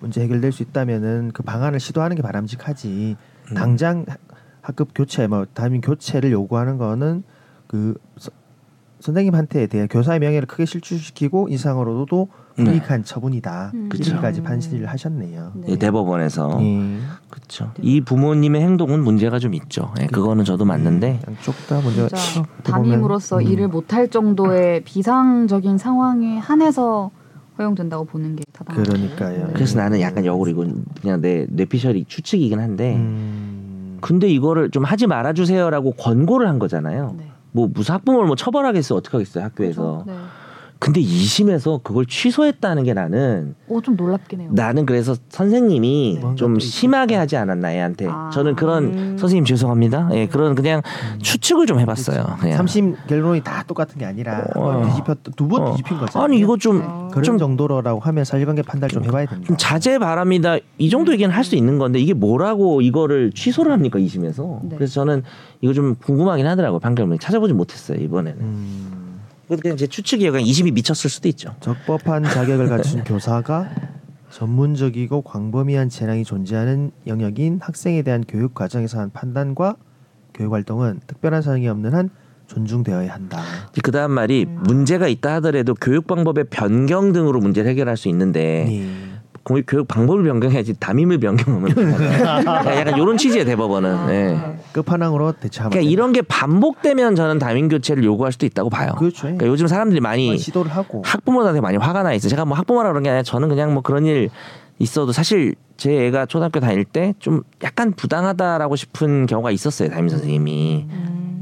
문제 해결될 수 있다면은 그 방안을 시도하는 게 바람직하지. 당장 학급 교체, 뭐 담임 교체를 요구하는 거는 그 선생님한테 대해 교사의 명예를 크게 실추시키고 이상으로도 불이익한 처분이다. 이렇게까지 판시를 하셨네요. 네. 대법원에서. 그렇죠. 이 부모님의 행동은 문제가 좀 있죠. 네, 그거는 저도 맞는데 양쪽 다 문제가 담임으로서 일을 못할 정도의 비상적인 상황에 한해서 허용된다고 보는 게 타당한. 그러니까요. 그래서 나는 약간 역으로 이건 그냥 내 뇌피셜이 추측이긴 한데 근데 이거를 좀 하지 말아주세요라고 권고를 한 거잖아요. 네. 뭐 무슨 학부모를 뭐 처벌하겠어 어떻게 하겠어요 학교에서. 그렇죠? 네. 근데 2심에서 그걸 취소했다는 게 나는 좀 놀랍긴 해요. 나는 그래서 선생님이 좀 심하게 하지 않았나 애한테. 저는 그런 선생님 죄송합니다. 예, 그런 그냥 추측을 좀 해봤어요. 3심 결론이 다 똑같은 게 아니라 두 번 뒤집힌 거잖아요. 아니 이거 좀 정도로라고 하면서 일반계 판단 좀 해봐야 된다. 좀 자제 바랍니다. 이 정도 얘기는 할 수 있는 건데 이게 뭐라고 이거를 취소를 합니까 2심에서? 네. 그래서 저는 이거 좀 궁금하긴 하더라고요. 방금 찾아보지 못했어요 이번에는. 그냥 제 추측이에요. 그냥 2심이 미쳤을 수도 있죠. 적법한 자격을 갖춘 교사가 전문적이고 광범위한 재량이 존재하는 영역인 학생에 대한 교육 과정에서 한 판단과 교육 활동은 특별한 사정이 없는 한 존중되어야 한다. 그 다음 말이 문제가 있다 하더라도 교육 방법의 변경 등으로 문제를 해결할 수 있는데 교육 방법을 변경해야지 담임을 변경하면 약간 이런 취지의 대법원은 끝판왕으로 대처하면. 그러니까 이런 게 반복되면 저는 담임 교체를 요구할 수도 있다고 봐요. 그렇죠. 그러니까 요즘 사람들이 많이 시도를 하고 학부모들한테 많이 화가 나 있어. 제가 뭐 학부모라 그런 게 아니라 저는 그냥 뭐 그런 일 있어도 사실 제 애가 초등학교 다닐 때 좀 약간 부당하다라고 싶은 경우가 있었어요. 담임 선생님이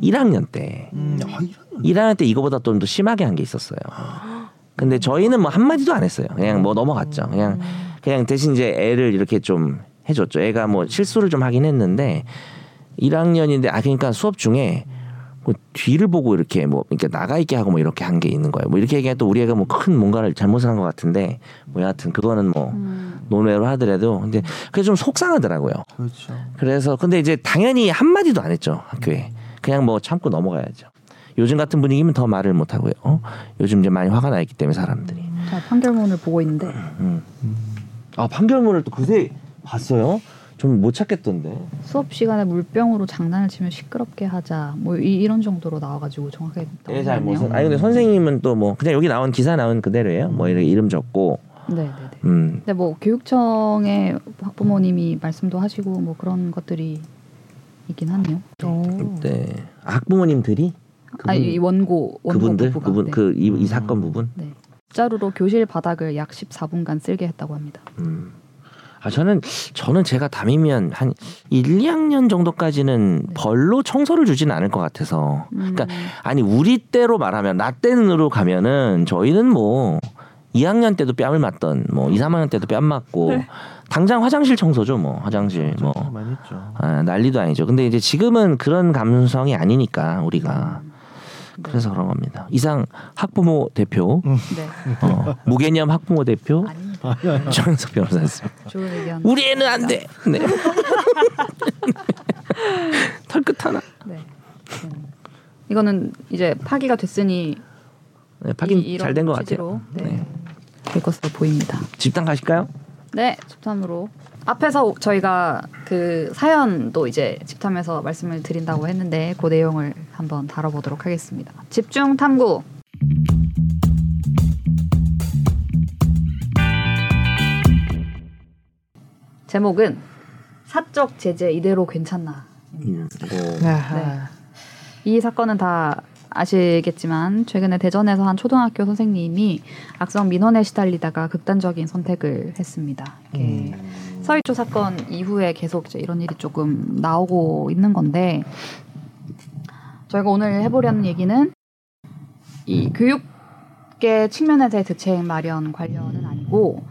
1학년 때 1학년 때 이거보다 좀 더 심하게 한 게 있었어요. 근데 저희는 뭐 한마디도 안 했어요. 그냥 뭐 넘어갔죠. 그냥 대신 이제 애를 이렇게 좀 해줬죠. 애가 뭐 실수를 좀 하긴 했는데 1학년인데 그러니까 수업 중에 뭐 뒤를 보고 이렇게 뭐 이렇게 나가 있게 하고 뭐 이렇게 한 게 있는 거예요. 뭐 이렇게 얘기해도 우리 애가 뭐 큰 뭔가를 잘못을 한 것 같은데 뭐 여하튼 그거는 뭐 논외로 하더라도 근데 그게 좀 속상하더라고요. 그렇죠. 그래서 근데 이제 당연히 한마디도 안 했죠 학교에. 그냥 뭐 참고 넘어가야죠. 요즘 같은 분위기면 더 말을 못 하고요. 요즘 이제 많이 화가 나 있기 때문에 사람들이. 자, 판결문을 보고 있는데. 판결문을 또 그새 봤어요? 좀 못 찾겠던데. 수업 시간에 물병으로 장난을 치면 시끄럽게 하자. 뭐 이런 정도로 나와가지고 정확하게. 예, 잘 모르겠어요. 근데 선생님은 또 뭐 그냥 여기 나온 기사 나온 그대로예요. 뭐 이렇게 이름 적고. 네. 근데 뭐 교육청에 학부모님이 말씀도 하시고 뭐 그런 것들이 있긴 하네요. 네. 학부모님들이? 이 원고 그분들 부부가, 이 사건 부분. 네. 빗자루로 교실 바닥을 약 14분간 쓸게 했다고 합니다. 저는 제가 담임이면 한 1, 2학년 정도까지는 벌로 청소를 주지는 않을 것 같아서. 그러니까 우리 때로 말하면 나 때는으로 가면은 저희는 뭐 2학년 때도 뺨을 맞던 뭐 2, 3학년 때도 뺨 맞고 당장 화장실 청소죠. 뭐 화장실 뭐 많이 했죠. 난리도 아니죠. 근데 이제 지금은 그런 감성이 아니니까 우리가. 그래서 그런 겁니다. 이상 학부모 대표, 무개념 학부모 대표 정연석 변호사였습니다. 좋은 의견. 우리 애는 안 돼. 네. 털끝 하나. 네. 이거는 이제 파기가 됐으니 파기 잘 된 것 같아요. 될 것으로 보입니다. 집단 가실까요? 네, 집탐으로. 앞에서 저희가 그 사연도 이제 집탐에서 말씀을 드린다고 했는데 그 내용을 한번 다뤄보도록 하겠습니다. 집중 탐구. 제목은 사적 제재 이대로 괜찮나. 이 사건은 다 아시겠지만 최근에 대전에서 한 초등학교 선생님이 악성 민원에 시달리다가 극단적인 선택을 했습니다. 이게 서이초 사건 이후에 계속 이제 이런 일이 조금 나오고 있는 건데 저희가 오늘 해보려는 얘기는 이 교육계 측면에서의 대책 마련 관련은 아니고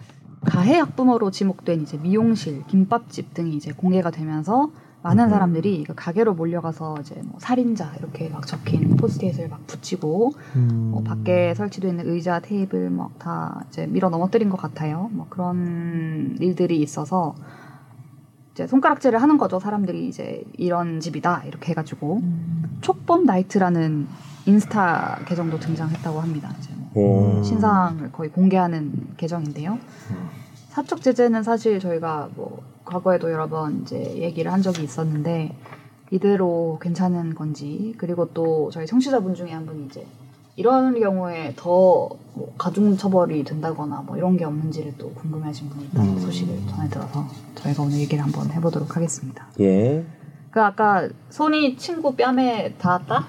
가해 학부모로 지목된 이제 미용실, 김밥집 등이 이제 공개가 되면서 많은 사람들이 가게로 몰려가서 이제 뭐 살인자 이렇게 막 적힌 포스트잇을 막 붙이고 뭐 밖에 설치되어 있는 의자, 테이블 막 다 이제 밀어 넘어뜨린 것 같아요. 뭐 그런 일들이 있어서 이제 손가락질을 하는 거죠. 사람들이 이제 이런 집이다 이렇게 해가지고 촉법 나이트라는 인스타 계정도 등장했다고 합니다. 이제 뭐 신상을 거의 공개하는 계정인데요. 사적 제재는 사실 저희가 뭐 과거에도 여러 번 이제 얘기를 한 적이 있었는데 이대로 괜찮은 건지 그리고 또 저희 청취자분 중에 한 분이 이제 이런 경우에 더 뭐 가중처벌이 된다거나 뭐 이런 게 없는지를 또 궁금해하신 분이 있다는 소식을 전해 들어서 저희가 오늘 얘기를 한번 해보도록 하겠습니다. 예. 그 아까 손이 친구 뺨에 닿았다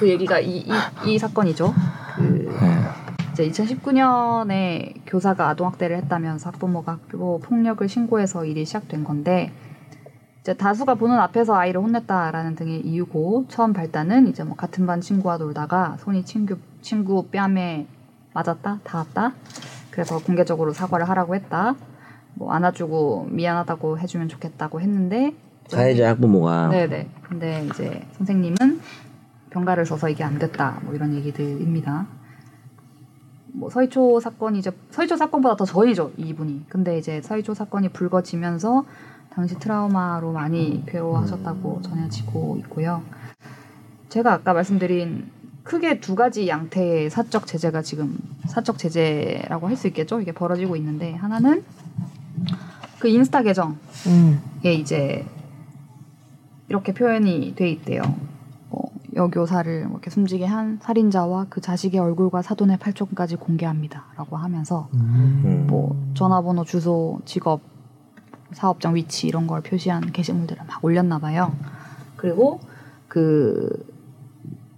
그 얘기가 이 사건이죠. 이제 2019년에 교사가 아동학대를 했다면서 학부모가 학교 폭력을 신고해서 일이 시작된 건데 이제 다수가 보는 앞에서 아이를 혼냈다라는 등의 이유고 처음 발단은 이제 뭐 같은 반 친구와 놀다가 손이 친구 뺨에 맞았다, 닿았다. 그래서 공개적으로 사과를 하라고 했다. 뭐 안아주고 미안하다고 해주면 좋겠다고 했는데 가해자 학부모가 네네. 근데 이제 선생님은 병가를 줘서 이게 안 됐다. 뭐 이런 얘기들입니다. 뭐 서이초 사건이 이제 서이초 사건보다 더 전이죠 이분이. 근데 이제 서이초 사건이 불거지면서 당시 트라우마로 많이 괴로워하셨다고 전해지고 있고요. 제가 아까 말씀드린 크게 두 가지 양태의 사적 제재가 지금 사적 제재라고 할 수 있겠죠. 이게 벌어지고 있는데 하나는 그 인스타 계정에 이제 이렇게 표현이 돼 있대요. 여교사를 이렇게 숨지게 한 살인자와 그 자식의 얼굴과 사돈의 팔촌까지 공개합니다라고 하면서 뭐 전화번호, 주소, 직업, 사업장 위치 이런 걸 표시한 게시물들을 막 올렸나 봐요. 그리고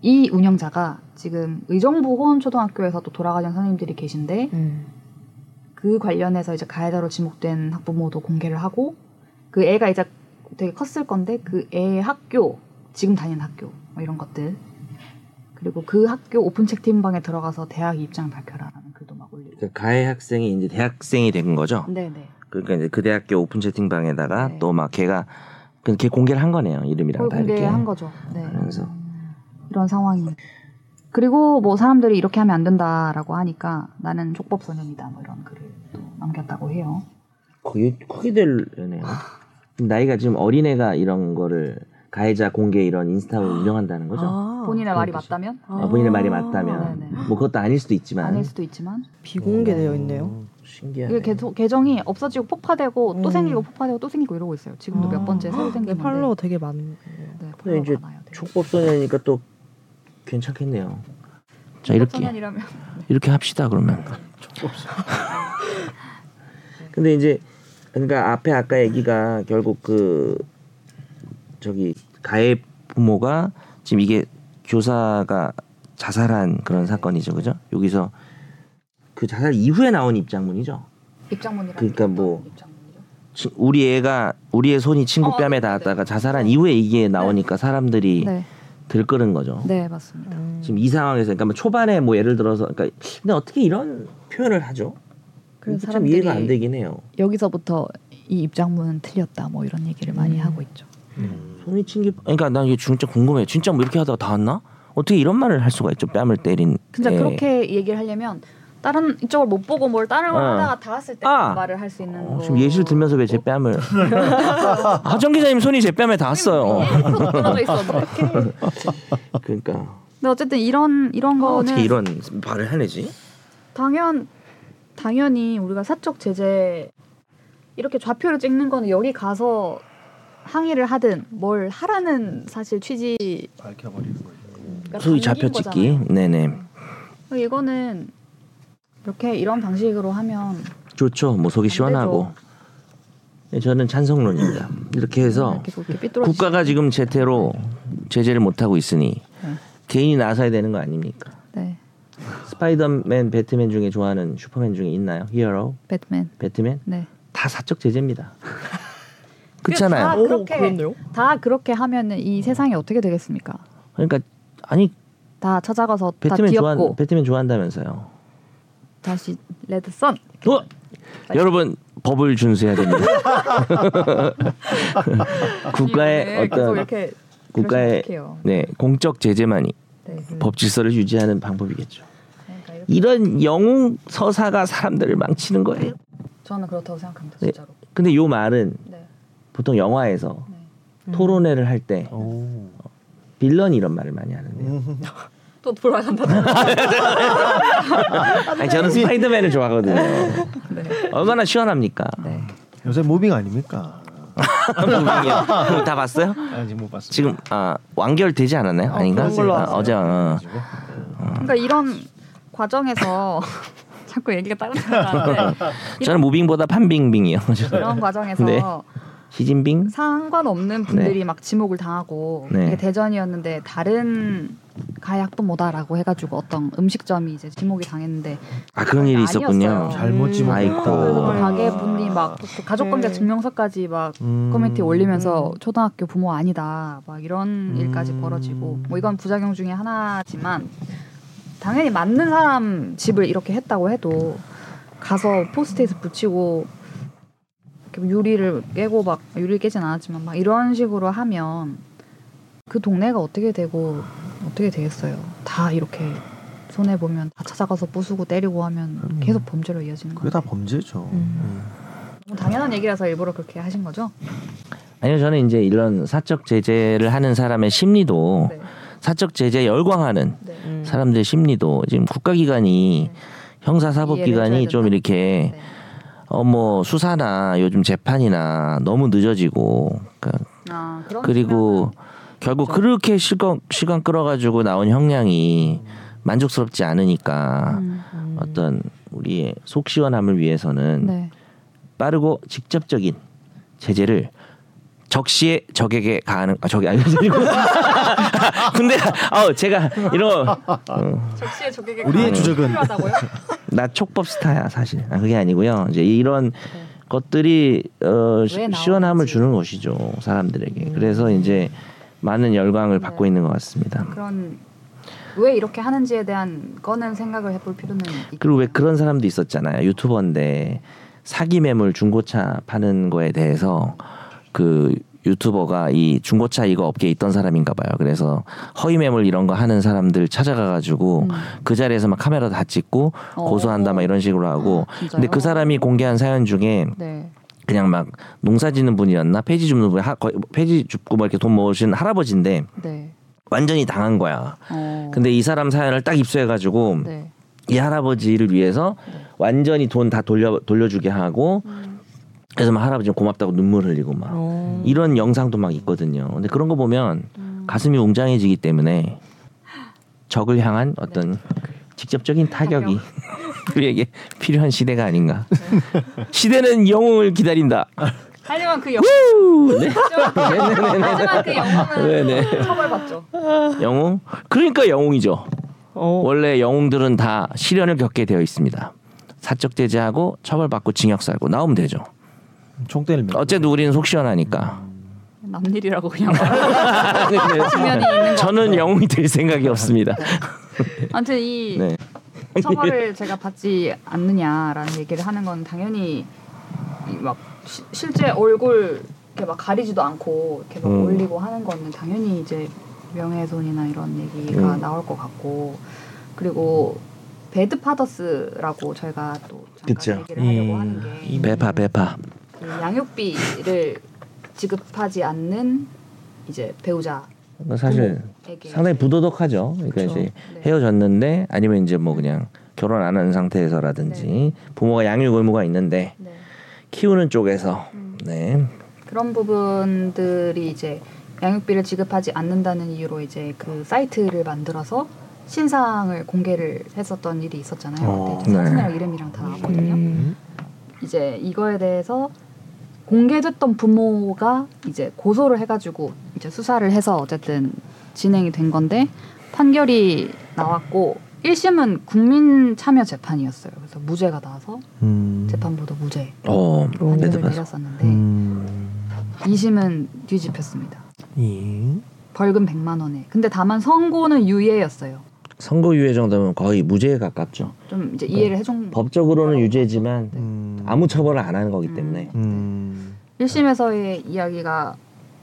이 운영자가 지금 의정부호원 초등학교에서 또 돌아가신 선생님들이 계신데 그 관련해서 이제 가해자로 지목된 학부모도 공개를 하고 그 애가 이제 되게 컸을 건데 그 애의 학교 지금 다니는 학교 뭐 이런 것들 그리고 그 학교 오픈 채팅방에 들어가서 대학 입장 밝혀라라는 글도 막 올리고 그러니까 가해 학생이 이제 대학생이 된 거죠. 네네. 그러니까 이제 그 대학교 오픈 채팅방에다가 네. 또 막 걔가 그냥 걔 공개를 한 거네요. 이름이랑 다 이렇게 공개한 거죠. 네. 그래서 이런 상황이 그리고 뭐 사람들이 이렇게 하면 안 된다라고 하니까 나는 족법소년이다 뭐 이런 글을 또 남겼다고 해요. 거기 될려네요. 나이가 지금 어린애가 이런 거를 가해자 공개 이런 인스타를 운영한다는 거죠? 아, 본인의 말이 거죠. 맞다면? 아, 본인의 말이 맞다면 네네. 뭐 그것도 아닐 수도 있지만 비공개되어 있네요. 신기하네. 이게 계정이 없어지고 폭파되고 또 생기고 폭파되고 또 생기고 이러고 있어요. 지금도 몇 번째 새로 생긴 건데 팔로워 되게 많네요. 네, 근데 이제 족법소년이니까 또 괜찮겠네요. 자 이렇게 합시다 그러면. 족법소년. 근데 이제 그러니까 앞에 아까 얘기가 결국 그 저기 가해 부모가 지금 이게 교사가 자살한 그런 사건이죠, 그죠? 여기서 그 자살 이후에 나온 입장문이죠. 입장문이라. 그러니까 뭐 우리 애가 우리의 손이 친구 뺨에 닿았다가 자살한 이후에 이게 나오니까 사람들이 들끓은 거죠. 네, 맞습니다. 지금 이 상황에서 그러니까 뭐 초반에 뭐 예를 들어서 그러니까 근데 어떻게 이런 표현을 하죠? 그래서 참 이해가 안 되긴 해요. 여기서부터 이 입장문은 틀렸다, 뭐 이런 얘기를 많이 하고 있죠. 손이 친기 그러니까 난 이게 진짜 궁금해. 진짜 뭐 이렇게 하다가 닿았나? 어떻게 이런 말을 할 수가 있죠? 뺨을 때린. 근데 그렇게 얘기를 하려면 다른 이쪽을 못 보고 뭘 다른 걸 하다가 닿았을 때 말을 할 수 있는. 지금 예시를 들면서 왜 제 뺨을? 하정 기자님 손이 제 뺨에 닿았어요. 그러니까. 근데 어쨌든 이런 거는 어떻게 이런 말을 해내지? 당연히 우리가 사적 제재 이렇게 좌표를 찍는 거는 여기 가서. 항의를 하든 뭘 하라는 사실 취지 밝혀버리는 거예요. 소위 좌표찍기. 네네. 이거는 이렇게 이런 방식으로 하면 좋죠. 뭐 속이 시원하고. 네, 저는 찬성론입니다. 이렇게 해서 이렇게 국가가 지금 제대로 제재를 못 하고 있으니 개인이 나서야 되는 거 아닙니까? 네. 스파이더맨, 배트맨 중에 좋아하는 슈퍼맨 중에 있나요? 히어로? 배트맨? 네. 다 사적 제재입니다. 그렇잖아요. 다 그렇게 하면은 이 세상이 어떻게 되겠습니까? 그러니까 아니 다 찾아가서 배트맨 좋아한다면서요. 배트맨 좋아한다면서요. 다시 레드선. 여러분 법을 준수해야 됩니다. 국가의 어떤 이렇게 국가의 네 공적 제재만이 법 질서를 유지하는 방법이겠죠. 그러니까 이런 영웅 서사가 사람들을 망치는 거예요. 저는 그렇다고 생각합니다. 진짜로. 네. 근데 요 말은. 네. 보통 영화에서 토론회를 할 때 빌런이 이런 말을 많이 하는데요. 또 보러 간다. 아니 저는 스파이더맨을 좋아하거든요. 네. 얼마나 시원합니까? 네. 요새 무빙 아닙니까? 무빙이요? 다 봤어요? 아직 못 봤어요. 지금 완결되지 않았나요? 아닌가? 어제. 그러니까 이런 과정에서. 자꾸 얘기가 다른 사람한테. 저는 무빙보다 판빙빙이요. 이런 과정에서. 네. 시진빙? 상관없는 분들이 막 지목을 당하고 이게 대전이었는데 다른 가해 학부모다라고 해가지고 어떤 음식점이 이제 지목이 당했는데 그런 일이 있었군요. 아니었어요. 잘못 지목했고 가게 분이 막 가족관계 증명서까지 막 커뮤니티에 올리면서 초등학교 부모 아니다 막 이런 일까지 벌어지고 뭐 이건 부작용 중에 하나지만 당연히 맞는 사람 집을 이렇게 했다고 해도 가서 포스트잇 붙이고 유리를 깨고 막 유리를 깨진 않았지만 막 이런 식으로 하면 그 동네가 어떻게 되고 어떻게 되겠어요. 다 이렇게 손해보면 다 찾아가서 부수고 때리고 하면 계속 범죄로 이어지는 거예요. 그게 다 범죄죠. 너무 당연한 얘기라서 일부러 그렇게 하신 거죠? 아니요, 저는 이제 이런 사적 제재를 하는 사람의 심리도 네. 사적 제재에 열광하는 네. 사람들의 심리도 지금 국가기관이 형사사법기관이 좀 이렇게 네. 뭐 수사나 요즘 재판이나 너무 늦어지고 그러니까 그리고 결국 그렇죠. 그렇게 시간 끌어가지고 나온 형량이 만족스럽지 않으니까 어떤 우리의 속 시원함을 위해서는 네. 빠르고 직접적인 제재를 적시에 적에게 가하는 적이 아니고 근데 제가 이런 적시에 적에게 우리의 주적은 나 촉법 스타야 사실. 그게 아니고요. 이제 이런 네. 것들이 시원함을 주는 것이죠 사람들에게. 그래서 이제 많은 열광을 네. 받고 있는 것 같습니다. 그런 왜 이렇게 하는지에 대한 거는 생각을 해볼 필요는 있겠네요. 그리고 왜 그런 사람도 있었잖아요. 유튜버인데 사기 매물 중고차 파는 거에 대해서 그 유튜버가 이 중고차 이거 업계에 있던 사람인가 봐요. 그래서 허위 매물 이런 거 하는 사람들 찾아가가지고 그 자리에서 막 카메라 다 찍고 고소한다 막 이런 식으로 하고 근데 그 사람이 공개한 사연 중에 네. 그냥 막 농사 짓는 분이었나 폐지 줍는 분 폐지 줍고 막 이렇게 돈 모으신 할아버지인데 네. 완전히 당한 거야. 근데 이 사람 사연을 딱 입수해가지고 네. 이 할아버지를 위해서 네. 완전히 돈 다 돌려주게 하고 그래서 막 할아버지 고맙다고 눈물 흘리고 막 이런 영상도 막 있거든요. 근데 그런 거 보면 가슴이 웅장해지기 때문에 적을 향한 어떤 네. 직접적인 타격이 우리에게 필요한 시대가 아닌가. 네. 시대는 영웅을 기다린다. 하지만 그 영웅. 네. 하지만 그 영웅은 네네. 처벌받죠. 영웅? 그러니까 영웅이죠. 원래 영웅들은 다 시련을 겪게 되어 있습니다. 사적 제재하고 처벌받고 징역 살고 나오면 되죠. 어쨌든 우리는 속 시원하니까 남일이라고 그냥 측면이 있는 거 저는 영웅이 될 생각이 없습니다. 네. 아무튼 이 네. 처벌을 제가 받지 않느냐라는 얘기를 하는 건 당연히 막 실제 얼굴 이렇게 막 가리지도 않고 이렇게 막 올리고 하는 거는 당연히 이제 명예훼손이나 이런 얘기가 나올 것 같고 그리고 배드 파더스라고 저희가 또 잠깐 그쵸. 얘기를 하려고 하는 게 배파 양육비를 지급하지 않는 이제 배우자 사실 상당히 부도덕하죠. 그러니까 그렇죠. 이제 네. 헤어졌는데 아니면 이제 뭐 그냥 결혼 안 한 상태에서라든지 네. 부모가 양육 의무가 있는데 네. 키우는 쪽에서 네. 그런 부분들이 이제 양육비를 지급하지 않는다는 이유로 이제 그 사이트를 만들어서 신상을 공개를 했었던 일이 있었잖아요. 그때 사진이랑 네. 이름이랑 다 나왔거든요. 이제 이거에 대해서 공개됐던 부모가 이제 고소를 해가지고 이제 수사를 해서 어쨌든 진행이 된 건데 판결이 나왔고 1심은 국민 참여 재판이었어요. 그래서 무죄가 나와서 재판부도 무죄 판결을 내렸었는데 2심은 뒤집혔습니다. 벌금 100만 원에. 근데 다만 선고는 유예였어요. 선고 유예 정도면 거의 무죄에 가깝죠. 좀 이제 이해를 해준. 법적으로는 유죄지만 아무 처벌을 안 하는 거기 때문에. 1심에서의 이야기가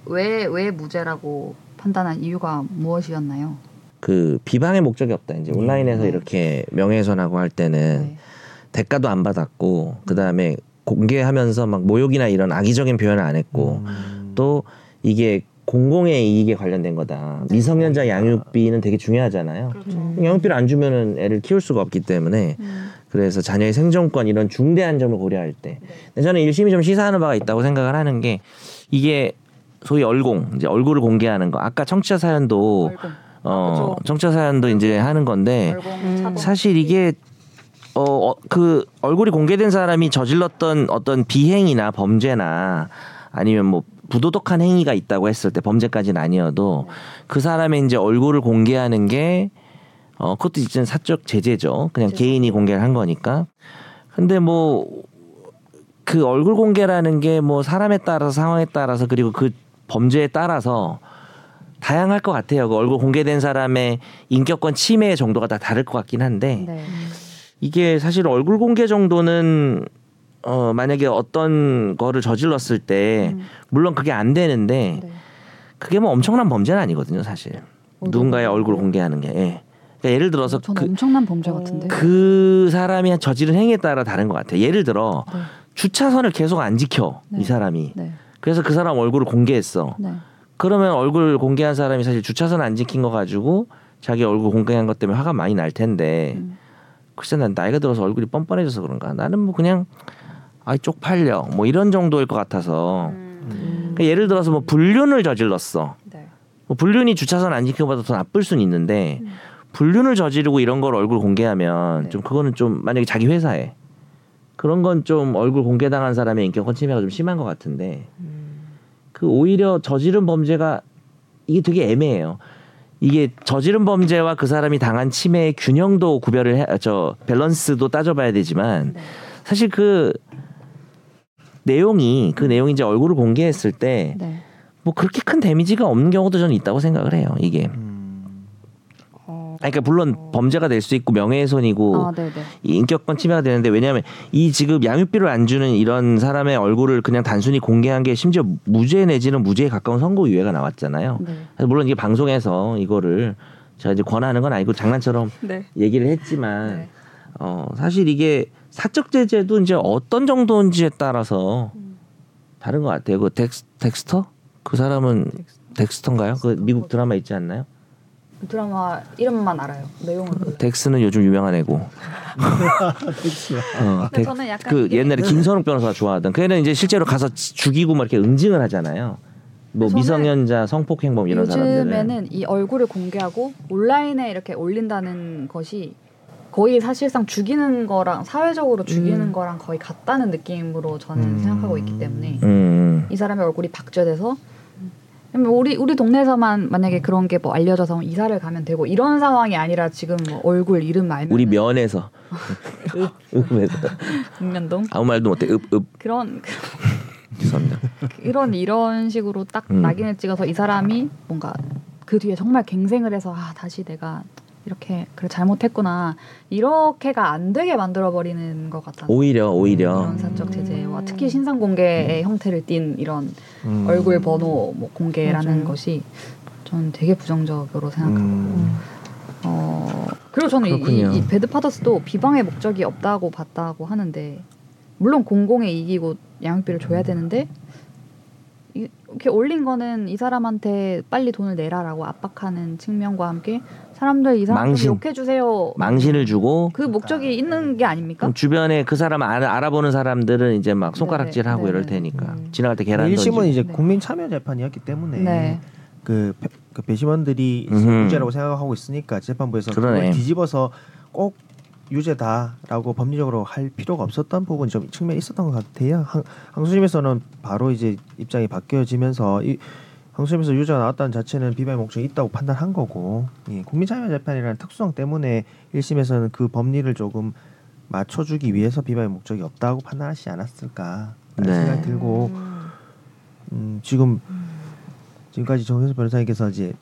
왜 무죄라고 판단한 이유가 무엇이었나요? 그 비방의 목적이 없다. 이제 온라인에서 네. 이렇게 명예훼손하고 할 때는 네. 대가도 안 받았고 그 다음에 공개하면서 막 모욕이나 이런 악의적인 표현을 안 했고 또 이게 공공의 이익에 관련된 거다. 네. 미성년자 양육비는 되게 중요하잖아요. 그렇죠. 양육비를 안 주면은 애를 키울 수가 없기 때문에 그래서 자녀의 생존권 이런 중대한 점을 고려할 때 네. 근데 저는 1심이 좀 시사하는 바가 있다고 생각을 하는 게 이게 소위 얼공, 이제 얼굴을 공개하는 거. 아까 청취자 사연도 그렇죠. 청취자 사연도 이제 하는 건데 사실 이게 그 얼굴이 공개된 사람이 저질렀던 어떤 비행이나 범죄나 아니면 뭐 부도덕한 행위가 있다고 했을 때 범죄까지는 아니어도 네. 그 사람의 이제 얼굴을 공개하는 게 그것도 이제 사적 제재죠. 그냥 그렇죠. 개인이 공개를 한 거니까. 근데 뭐 그 얼굴 공개라는 게 뭐 사람에 따라서 상황에 따라서 그리고 그 범죄에 따라서 다양할 것 같아요. 그 얼굴 공개된 사람의 인격권 침해의 정도가 다 다를 것 같긴 한데 네. 이게 사실 얼굴 공개 정도는 만약에 어떤 거를 저질렀을 때 물론 그게 안 되는데 네. 그게 뭐 엄청난 범죄는 아니거든요, 사실. 누군가의 얼굴 공개하는 게. 예. 그러니까 예를 들어서 전 엄청난 범죄 같은데. 그 사람이 저지른 행위에 따라 다른 것 같아요. 예를 들어 네. 주차선을 계속 안 지켜 네. 이 사람이. 네. 그래서 그 사람 얼굴을 공개했어. 네. 그러면 얼굴 공개한 사람이 사실 주차선 안 지킨 거 가지고 자기 얼굴 공개한 것 때문에 화가 많이 날 텐데 글쎄 난 나이가 들어서 얼굴이 뻔뻔해져서 그런가. 나는 뭐 그냥 아이 쪽팔려 뭐 이런 정도일 것 같아서 그러니까 예를 들어서 뭐 불륜을 저질렀어. 네. 뭐 불륜이 주차선 안 지키는 것보다 더 나쁠 수는 있는데 불륜을 저지르고 이런 걸 얼굴 공개하면 네. 좀 그거는 좀 만약에 자기 회사에 그런 건 좀 얼굴 공개당한 사람의 인격권 침해가 좀 심한 것 같은데 그 오히려 저지른 범죄가 이게 되게 애매해요. 이게 저지른 범죄와 그 사람이 당한 침해의 균형도 구별을 밸런스도 따져봐야 되지만 네. 사실 그 내용이 이제 얼굴을 공개했을 때 네. 뭐 그렇게 큰 데미지가 없는 경우도 저는 있다고 생각을 해요. 이게. 그러니까 물론 범죄가 될 수 있고 명예훼손이고 인격권 침해가 되는데 왜냐하면 이 지금 양육비를 안 주는 이런 사람의 얼굴을 그냥 단순히 공개한 게 심지어 무죄 내지는 무죄에 가까운 선고유예가 나왔잖아요. 네. 그래서 물론 이게 방송에서 이거를 제가 이제 권하는 건 아니고 장난처럼 네. 얘기를 했지만 네. 사실 이게 사적 제재도 이제 어떤 정도인지에 따라서 다른 것 같아요. 그 덱스터? 그 사람은 덱스터인가요? 그 미국 드라마 있지 않나요? 드라마 이름만 알아요. 내용은 몰라요. 덱스는 요즘 유명한 애고. 저는 약간 그 옛날에 김선욱 변호사 좋아하던 그 애는 이제 실제로 가서 죽이고 막 이렇게 응징을 하잖아요. 뭐 미성년자 성폭행범 이런 사람들은 요즘에는 이 얼굴을 공개하고 온라인에 이렇게 올린다는 것이 거의 사실상 죽이는 거랑 사회적으로 죽이는 거랑 거의 같다는 느낌으로 저는 생각하고 있기 때문에 이 사람의 얼굴이 박제돼서 우리 동네에서만 만약에 그런 게 뭐 알려져서 이사를 가면 되고 이런 상황이 아니라 지금 뭐 얼굴 이름 말면 우리 면에서 읍면동 아무 말도 못해 읍 그런 죄송합니다 이런 식으로 딱 낙인을 찍어서 이 사람이 뭔가 그 뒤에 정말 갱생을 해서 아 다시 내가 이렇게 그래 잘못했구나 이렇게가 안 되게 만들어버리는 것 같아요. 오히려 이런 사적 제재와 특히 신상 공개의 형태를 띤 이런 얼굴 번호 뭐 공개라는 것이 저는 되게 부정적으로 생각하고 그리고 저는 이 배드 파더스도 비방의 목적이 없다고 봤다고 하는데 물론 공공에 이기고 양육비를 줘야 되는데 이렇게 올린 거는 이 사람한테 빨리 돈을 내라라고 압박하는 측면과 함께 사람들 이 사람 욕해주세요. 망신을 주고 그 목적이 있는 게 아닙니까? 주변에 그 사람 알아보는 사람들은 이제 막 손가락질하고 이럴 테니까 지나갈 때 계란 던지고 1심은 이제 국민 참여 재판이었기 때문에 네. 그 배심원들이 무죄라고 생각하고 있으니까 재판부에서 그걸 뒤집어서 꼭 유죄다라고 법리적으로 할 필요가 없었던 부분 좀 측면이 있었던 것 같아요. 항소심에서는 바로 이제 입장이 바뀌어지면서 항소심에서 유죄가 나왔다는 자체는 비방의 목적이 있다고 판단한 거고 예, 국민참여재판이라는 특수성 때문에 1심에서는 그 법리를 조금 맞춰주기 위해서 비방의 목적이 없다고 판단하시지 않았을까 네. 생각이 들고 지금까지 정연석 변호사님께서 이제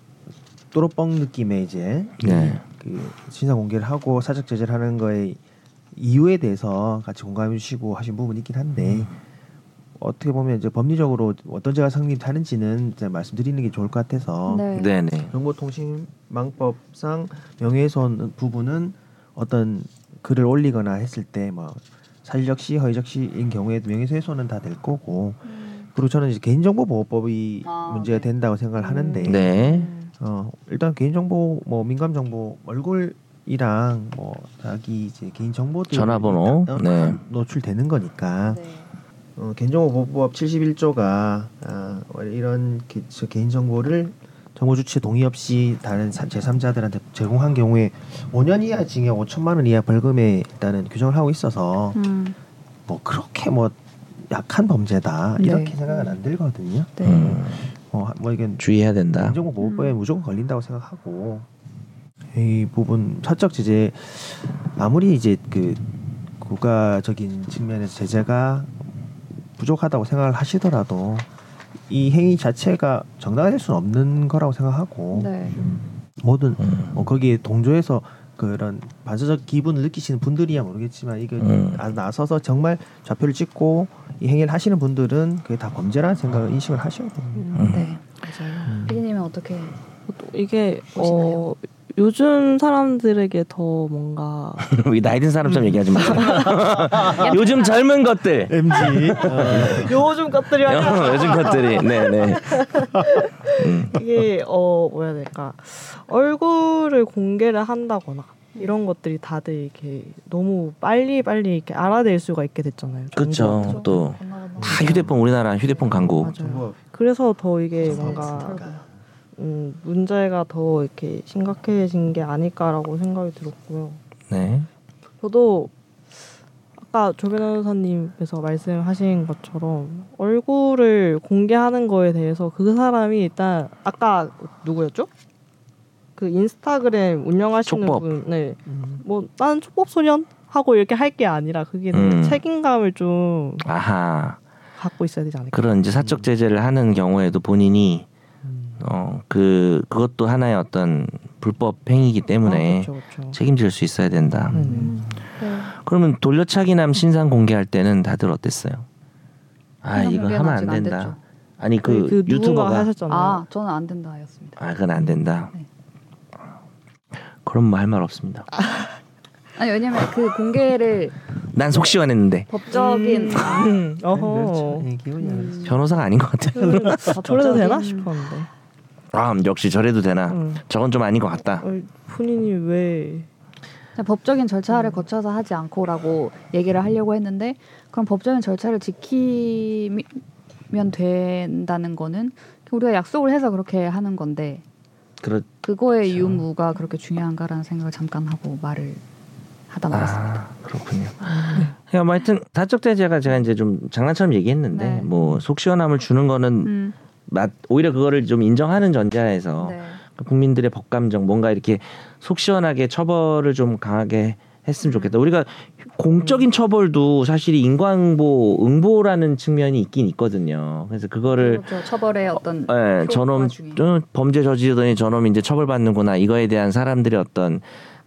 또로뻥 느낌의 이제 네. 그 신상 공개를 하고 사적 제재를 하는 거의 이유에 대해서 같이 공감해 주시고 하신 부분이 있긴 한데 어떻게 보면 이제 법리적으로 어떤 죄가 성립하는지는 이제 말씀드리는 게 좋을 것 같아서 네. 정보통신망법상 명예훼손 부분은 어떤 글을 올리거나 했을 때 뭐 사실적시 허위적시인 경우에도 명예훼손은 다 될 거고 그리고 저는 이제 개인정보보호법이 문제가 된다고 생각을 하는데 네. 일단 개인정보 뭐 민감정보 얼굴이랑 뭐 자기 이제 개인정보들 전화번호 네. 노출되는 거니까 네. 개인정보보호법 71조가 이런 개인정보를 정보 주체 동의 없이 다른 제3자들한테 제공한 경우에 5년 이하 징역 5천만 원 이하 벌금에 일단은 규정을 하고 있어서 뭐 그렇게 뭐 약한 범죄다 네. 이렇게 생각은 안 들거든요. 네. 뭐 이건 주의해야 된다. 개인정보 보호법에 무조건 걸린다고 생각하고 이 부분 사적 제재 아무리 이제 그 국가적인 측면에서 제재가 부족하다고 생각을 하시더라도 이 행위 자체가 정당화될 수는 없는 거라고 생각하고 네. 뭐든 뭐 거기에 동조해서 그런 반사적 기분을 느끼시는 분들이야 모르겠지만 이거 나서서 정말 좌표를 찍고 이 행위를 하시는 분들은 그게 다 범죄라는 생각을 인식을 하셔야 됩니다. 네, 맞아요. 피디님은 어떻게 이게 요즘 사람들에게 더 뭔가 나이 든 사람처럼 얘기하지 마. 요즘 젊은 것들 MG 요즘 것들이 아니라 요즘 것들이 네네 이게 뭐야 될까 얼굴을 공개를 한다거나 이런 것들이 다들 이렇게 너무 빨리 이렇게 알아낼 수가 있게 됐잖아요. 그렇죠. 또 다 휴대폰 우리나라 휴대폰 광고. 맞아요. 그래서 더 이게 뭔가 문제가 더 이렇게 심각해진 게 아닐까라고 생각이 들었고요. 네. 저도 아까 조 변호사님께서 말씀하신 것처럼 얼굴을 공개하는 거에 대해서 그 사람이 일단 아까 누구였죠? 그 인스타그램 운영하시는 분을 뭐 딴 촉법 소년 하고 이렇게 할 게 아니라 그게 책임감을 좀 아하. 갖고 있어야 되지 않을까? 그런 이제 사적 제재를 하는 경우에도 본인이 그것도 하나의 어떤 불법 행위이기 때문에 그렇죠. 책임질 수 있어야 된다. 네. 그러면 돌려차기남 신상 공개할 때는 다들 어땠어요? 아 이거 하면 안 된다. 아니 그 유튜버가 하셨잖아요. 아 저는 안 된다였습니다. 아 그건 안 된다. 네. 그럼 뭐 할 말 없습니다. 아니 왜냐면 그 공개를 난 속 시원했는데 법적인 어허 변호사가 아닌 것 같아요. 저래도 되나 싶었는데. 아, 역시 저래도 되나? 저건 좀 아닌 것 같다. 본인이 왜 법적인 절차를 거쳐서 하지 않고라고 얘기를 하려고 했는데 그럼 법적인 절차를 지키면 된다는 거는 우리가 약속을 해서 그렇게 하는 건데 그거의 유무가 그렇게 중요한가라는 생각을 잠깐 하고 말을 하다 말았습니다. 아, 그렇군요. 야, 뭐 하여튼 사적 대제가 제가 이제 좀 장난처럼 얘기했는데 네. 뭐 속 시원함을 주는 거는 오히려 그거를 좀 인정하는 전제하에서 네. 국민들의 법감정 뭔가 이렇게 속 시원하게 처벌을 좀 강하게 했으면 좋겠다. 우리가 공적인 처벌도 사실 인과응보, 응보라는 측면이 있긴 있거든요. 그래서 그거를 그렇죠. 처벌의 어떤 네, 저놈 범죄 저지르더니 저놈이 이제 처벌받는구나 이거에 대한 사람들의 어떤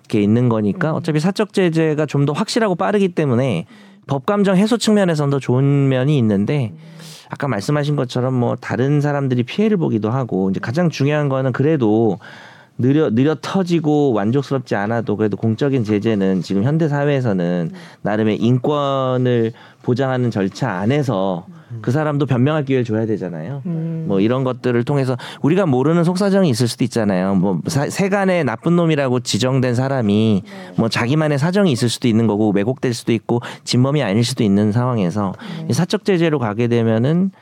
게 있는 거니까 어차피 사적 제재가 좀 더 확실하고 빠르기 때문에 법감정 해소 측면에서는 더 좋은 면이 있는데. 아까 말씀하신 것처럼 뭐 다른 사람들이 피해를 보기도 하고 이제 가장 중요한 거는 그래도 느려 터지고 만족스럽지 않아도 그래도 공적인 제재는 지금 현대 사회에서는 나름의 인권을 보장하는 절차 안에서 그 사람도 변명할 기회를 줘야 되잖아요. 뭐 이런 것들을 통해서 우리가 모르는 속사정이 있을 수도 있잖아요. 뭐 세간의 나쁜 놈이라고 지정된 사람이 뭐 자기만의 사정이 있을 수도 있는 거고 왜곡될 수도 있고 진범이 아닐 수도 있는 상황에서 사적 제재로 가게 되면은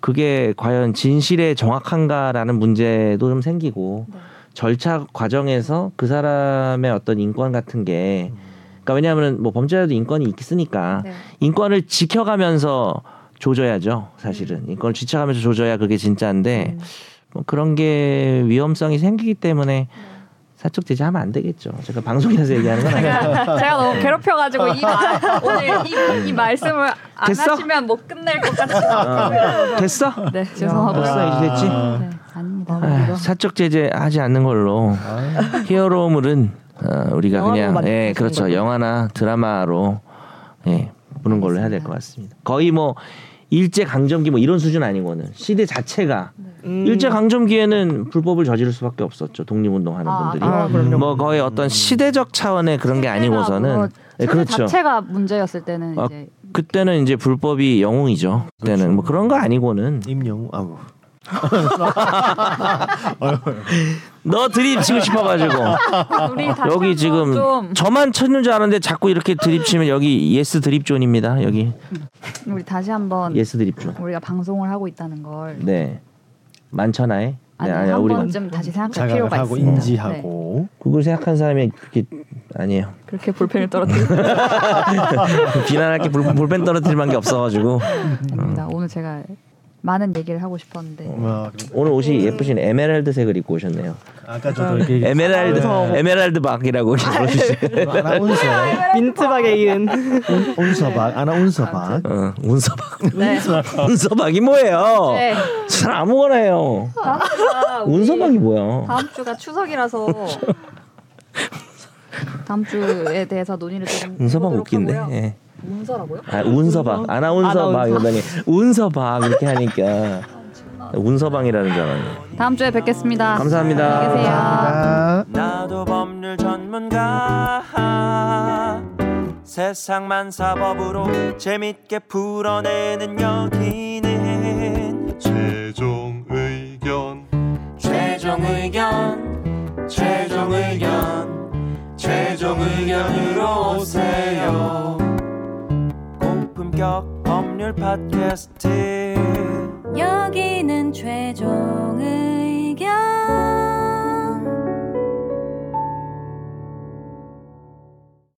그게 과연 진실에 정확한가라는 문제도 좀 생기고 절차 과정에서 그 사람의 어떤 인권 같은 게 그러니까 왜냐하면 뭐 범죄자도 인권이 있으니까 인권을 지켜가면서 조져야죠. 사실은 인권을 지켜가면서 조져야 그게 진짜인데 뭐 그런 게 위험성이 생기기 때문에 사적 제재하면 안 되겠죠. 제가 방송에서 얘기하는 건 아니에요. 제가 너무 괴롭혀가지고 오늘 이 말씀을 안 됐어? 하시면 못 끝낼 것 같아요. 됐어? 네, 죄송하고요. 됐어, 이제 됐지? 네, 아닙니다. 아유, 사적 제재하지 않는 걸로 히어로물은 우리가 그냥 예, 그렇죠. 걸로. 영화나 드라마로 예, 보는 걸로 해야 될 것 같습니다. 거의 뭐 일제 강점기 뭐 이런 수준 아니고는 시대 자체가 일제 강점기에는 불법을 저지를 수밖에 없었죠. 독립운동하는 분들이 뭐 거의 어떤 시대적 차원의 그런 게 아니고서는 네, 그렇죠. 자체가 문제였을 때는 이제 그때는 이제 불법이 영웅이죠. 그때는 그렇죠. 뭐 그런 거 아니고는 임영웅 뭐. 너 드립 치고 싶어가지고 여기 지금 좀... 저만 쳤는 줄 아는데 자꾸 이렇게 드립 치면 여기 예스 드립 존입니다. 여기 우리 다시 한번 예스 드립 존 우리가 방송을 하고 있다는 걸 네 만천하에 네, 한 번쯤 다시 생각할 필요가 있습니다. 인지하고 네. 그걸 생각한 사람이 그렇게 아니에요. 그렇게 볼펜을 떨어뜨리고 비난할 게 볼펜 떨어뜨릴 만한 게 없어가지고 아닙니다. 오늘 제가 많은 얘기를 하고 싶었는데 오늘 옷이 예쁘신 에메랄드색을 입고 오셨네요. 아까 저도 에메랄드 박이라고 부르시죠. 아나운서 민트박에 이은 운서박 아나운서박 운서박 운서박이 뭐예요? 잘 아무거나요. 운서박이 뭐야? 다음 주가 추석이라서 다음 주에 대해서 논의를 좀 운서박 웃긴데. 운서라고요? 아 운서박 아나운서박 이러더니 운서박 이렇게 하니까 운서방이라는 줄 알았네. 다음 주에 뵙겠습니다. 감사합니다. 안녕히 계세요. 감사합니다. 나도 법률 전문가 세상만 사법으로 재밌게 풀어내는 여기는 최종 의견으로 오세요. 품격 법률 팟캐스트 여기는 최종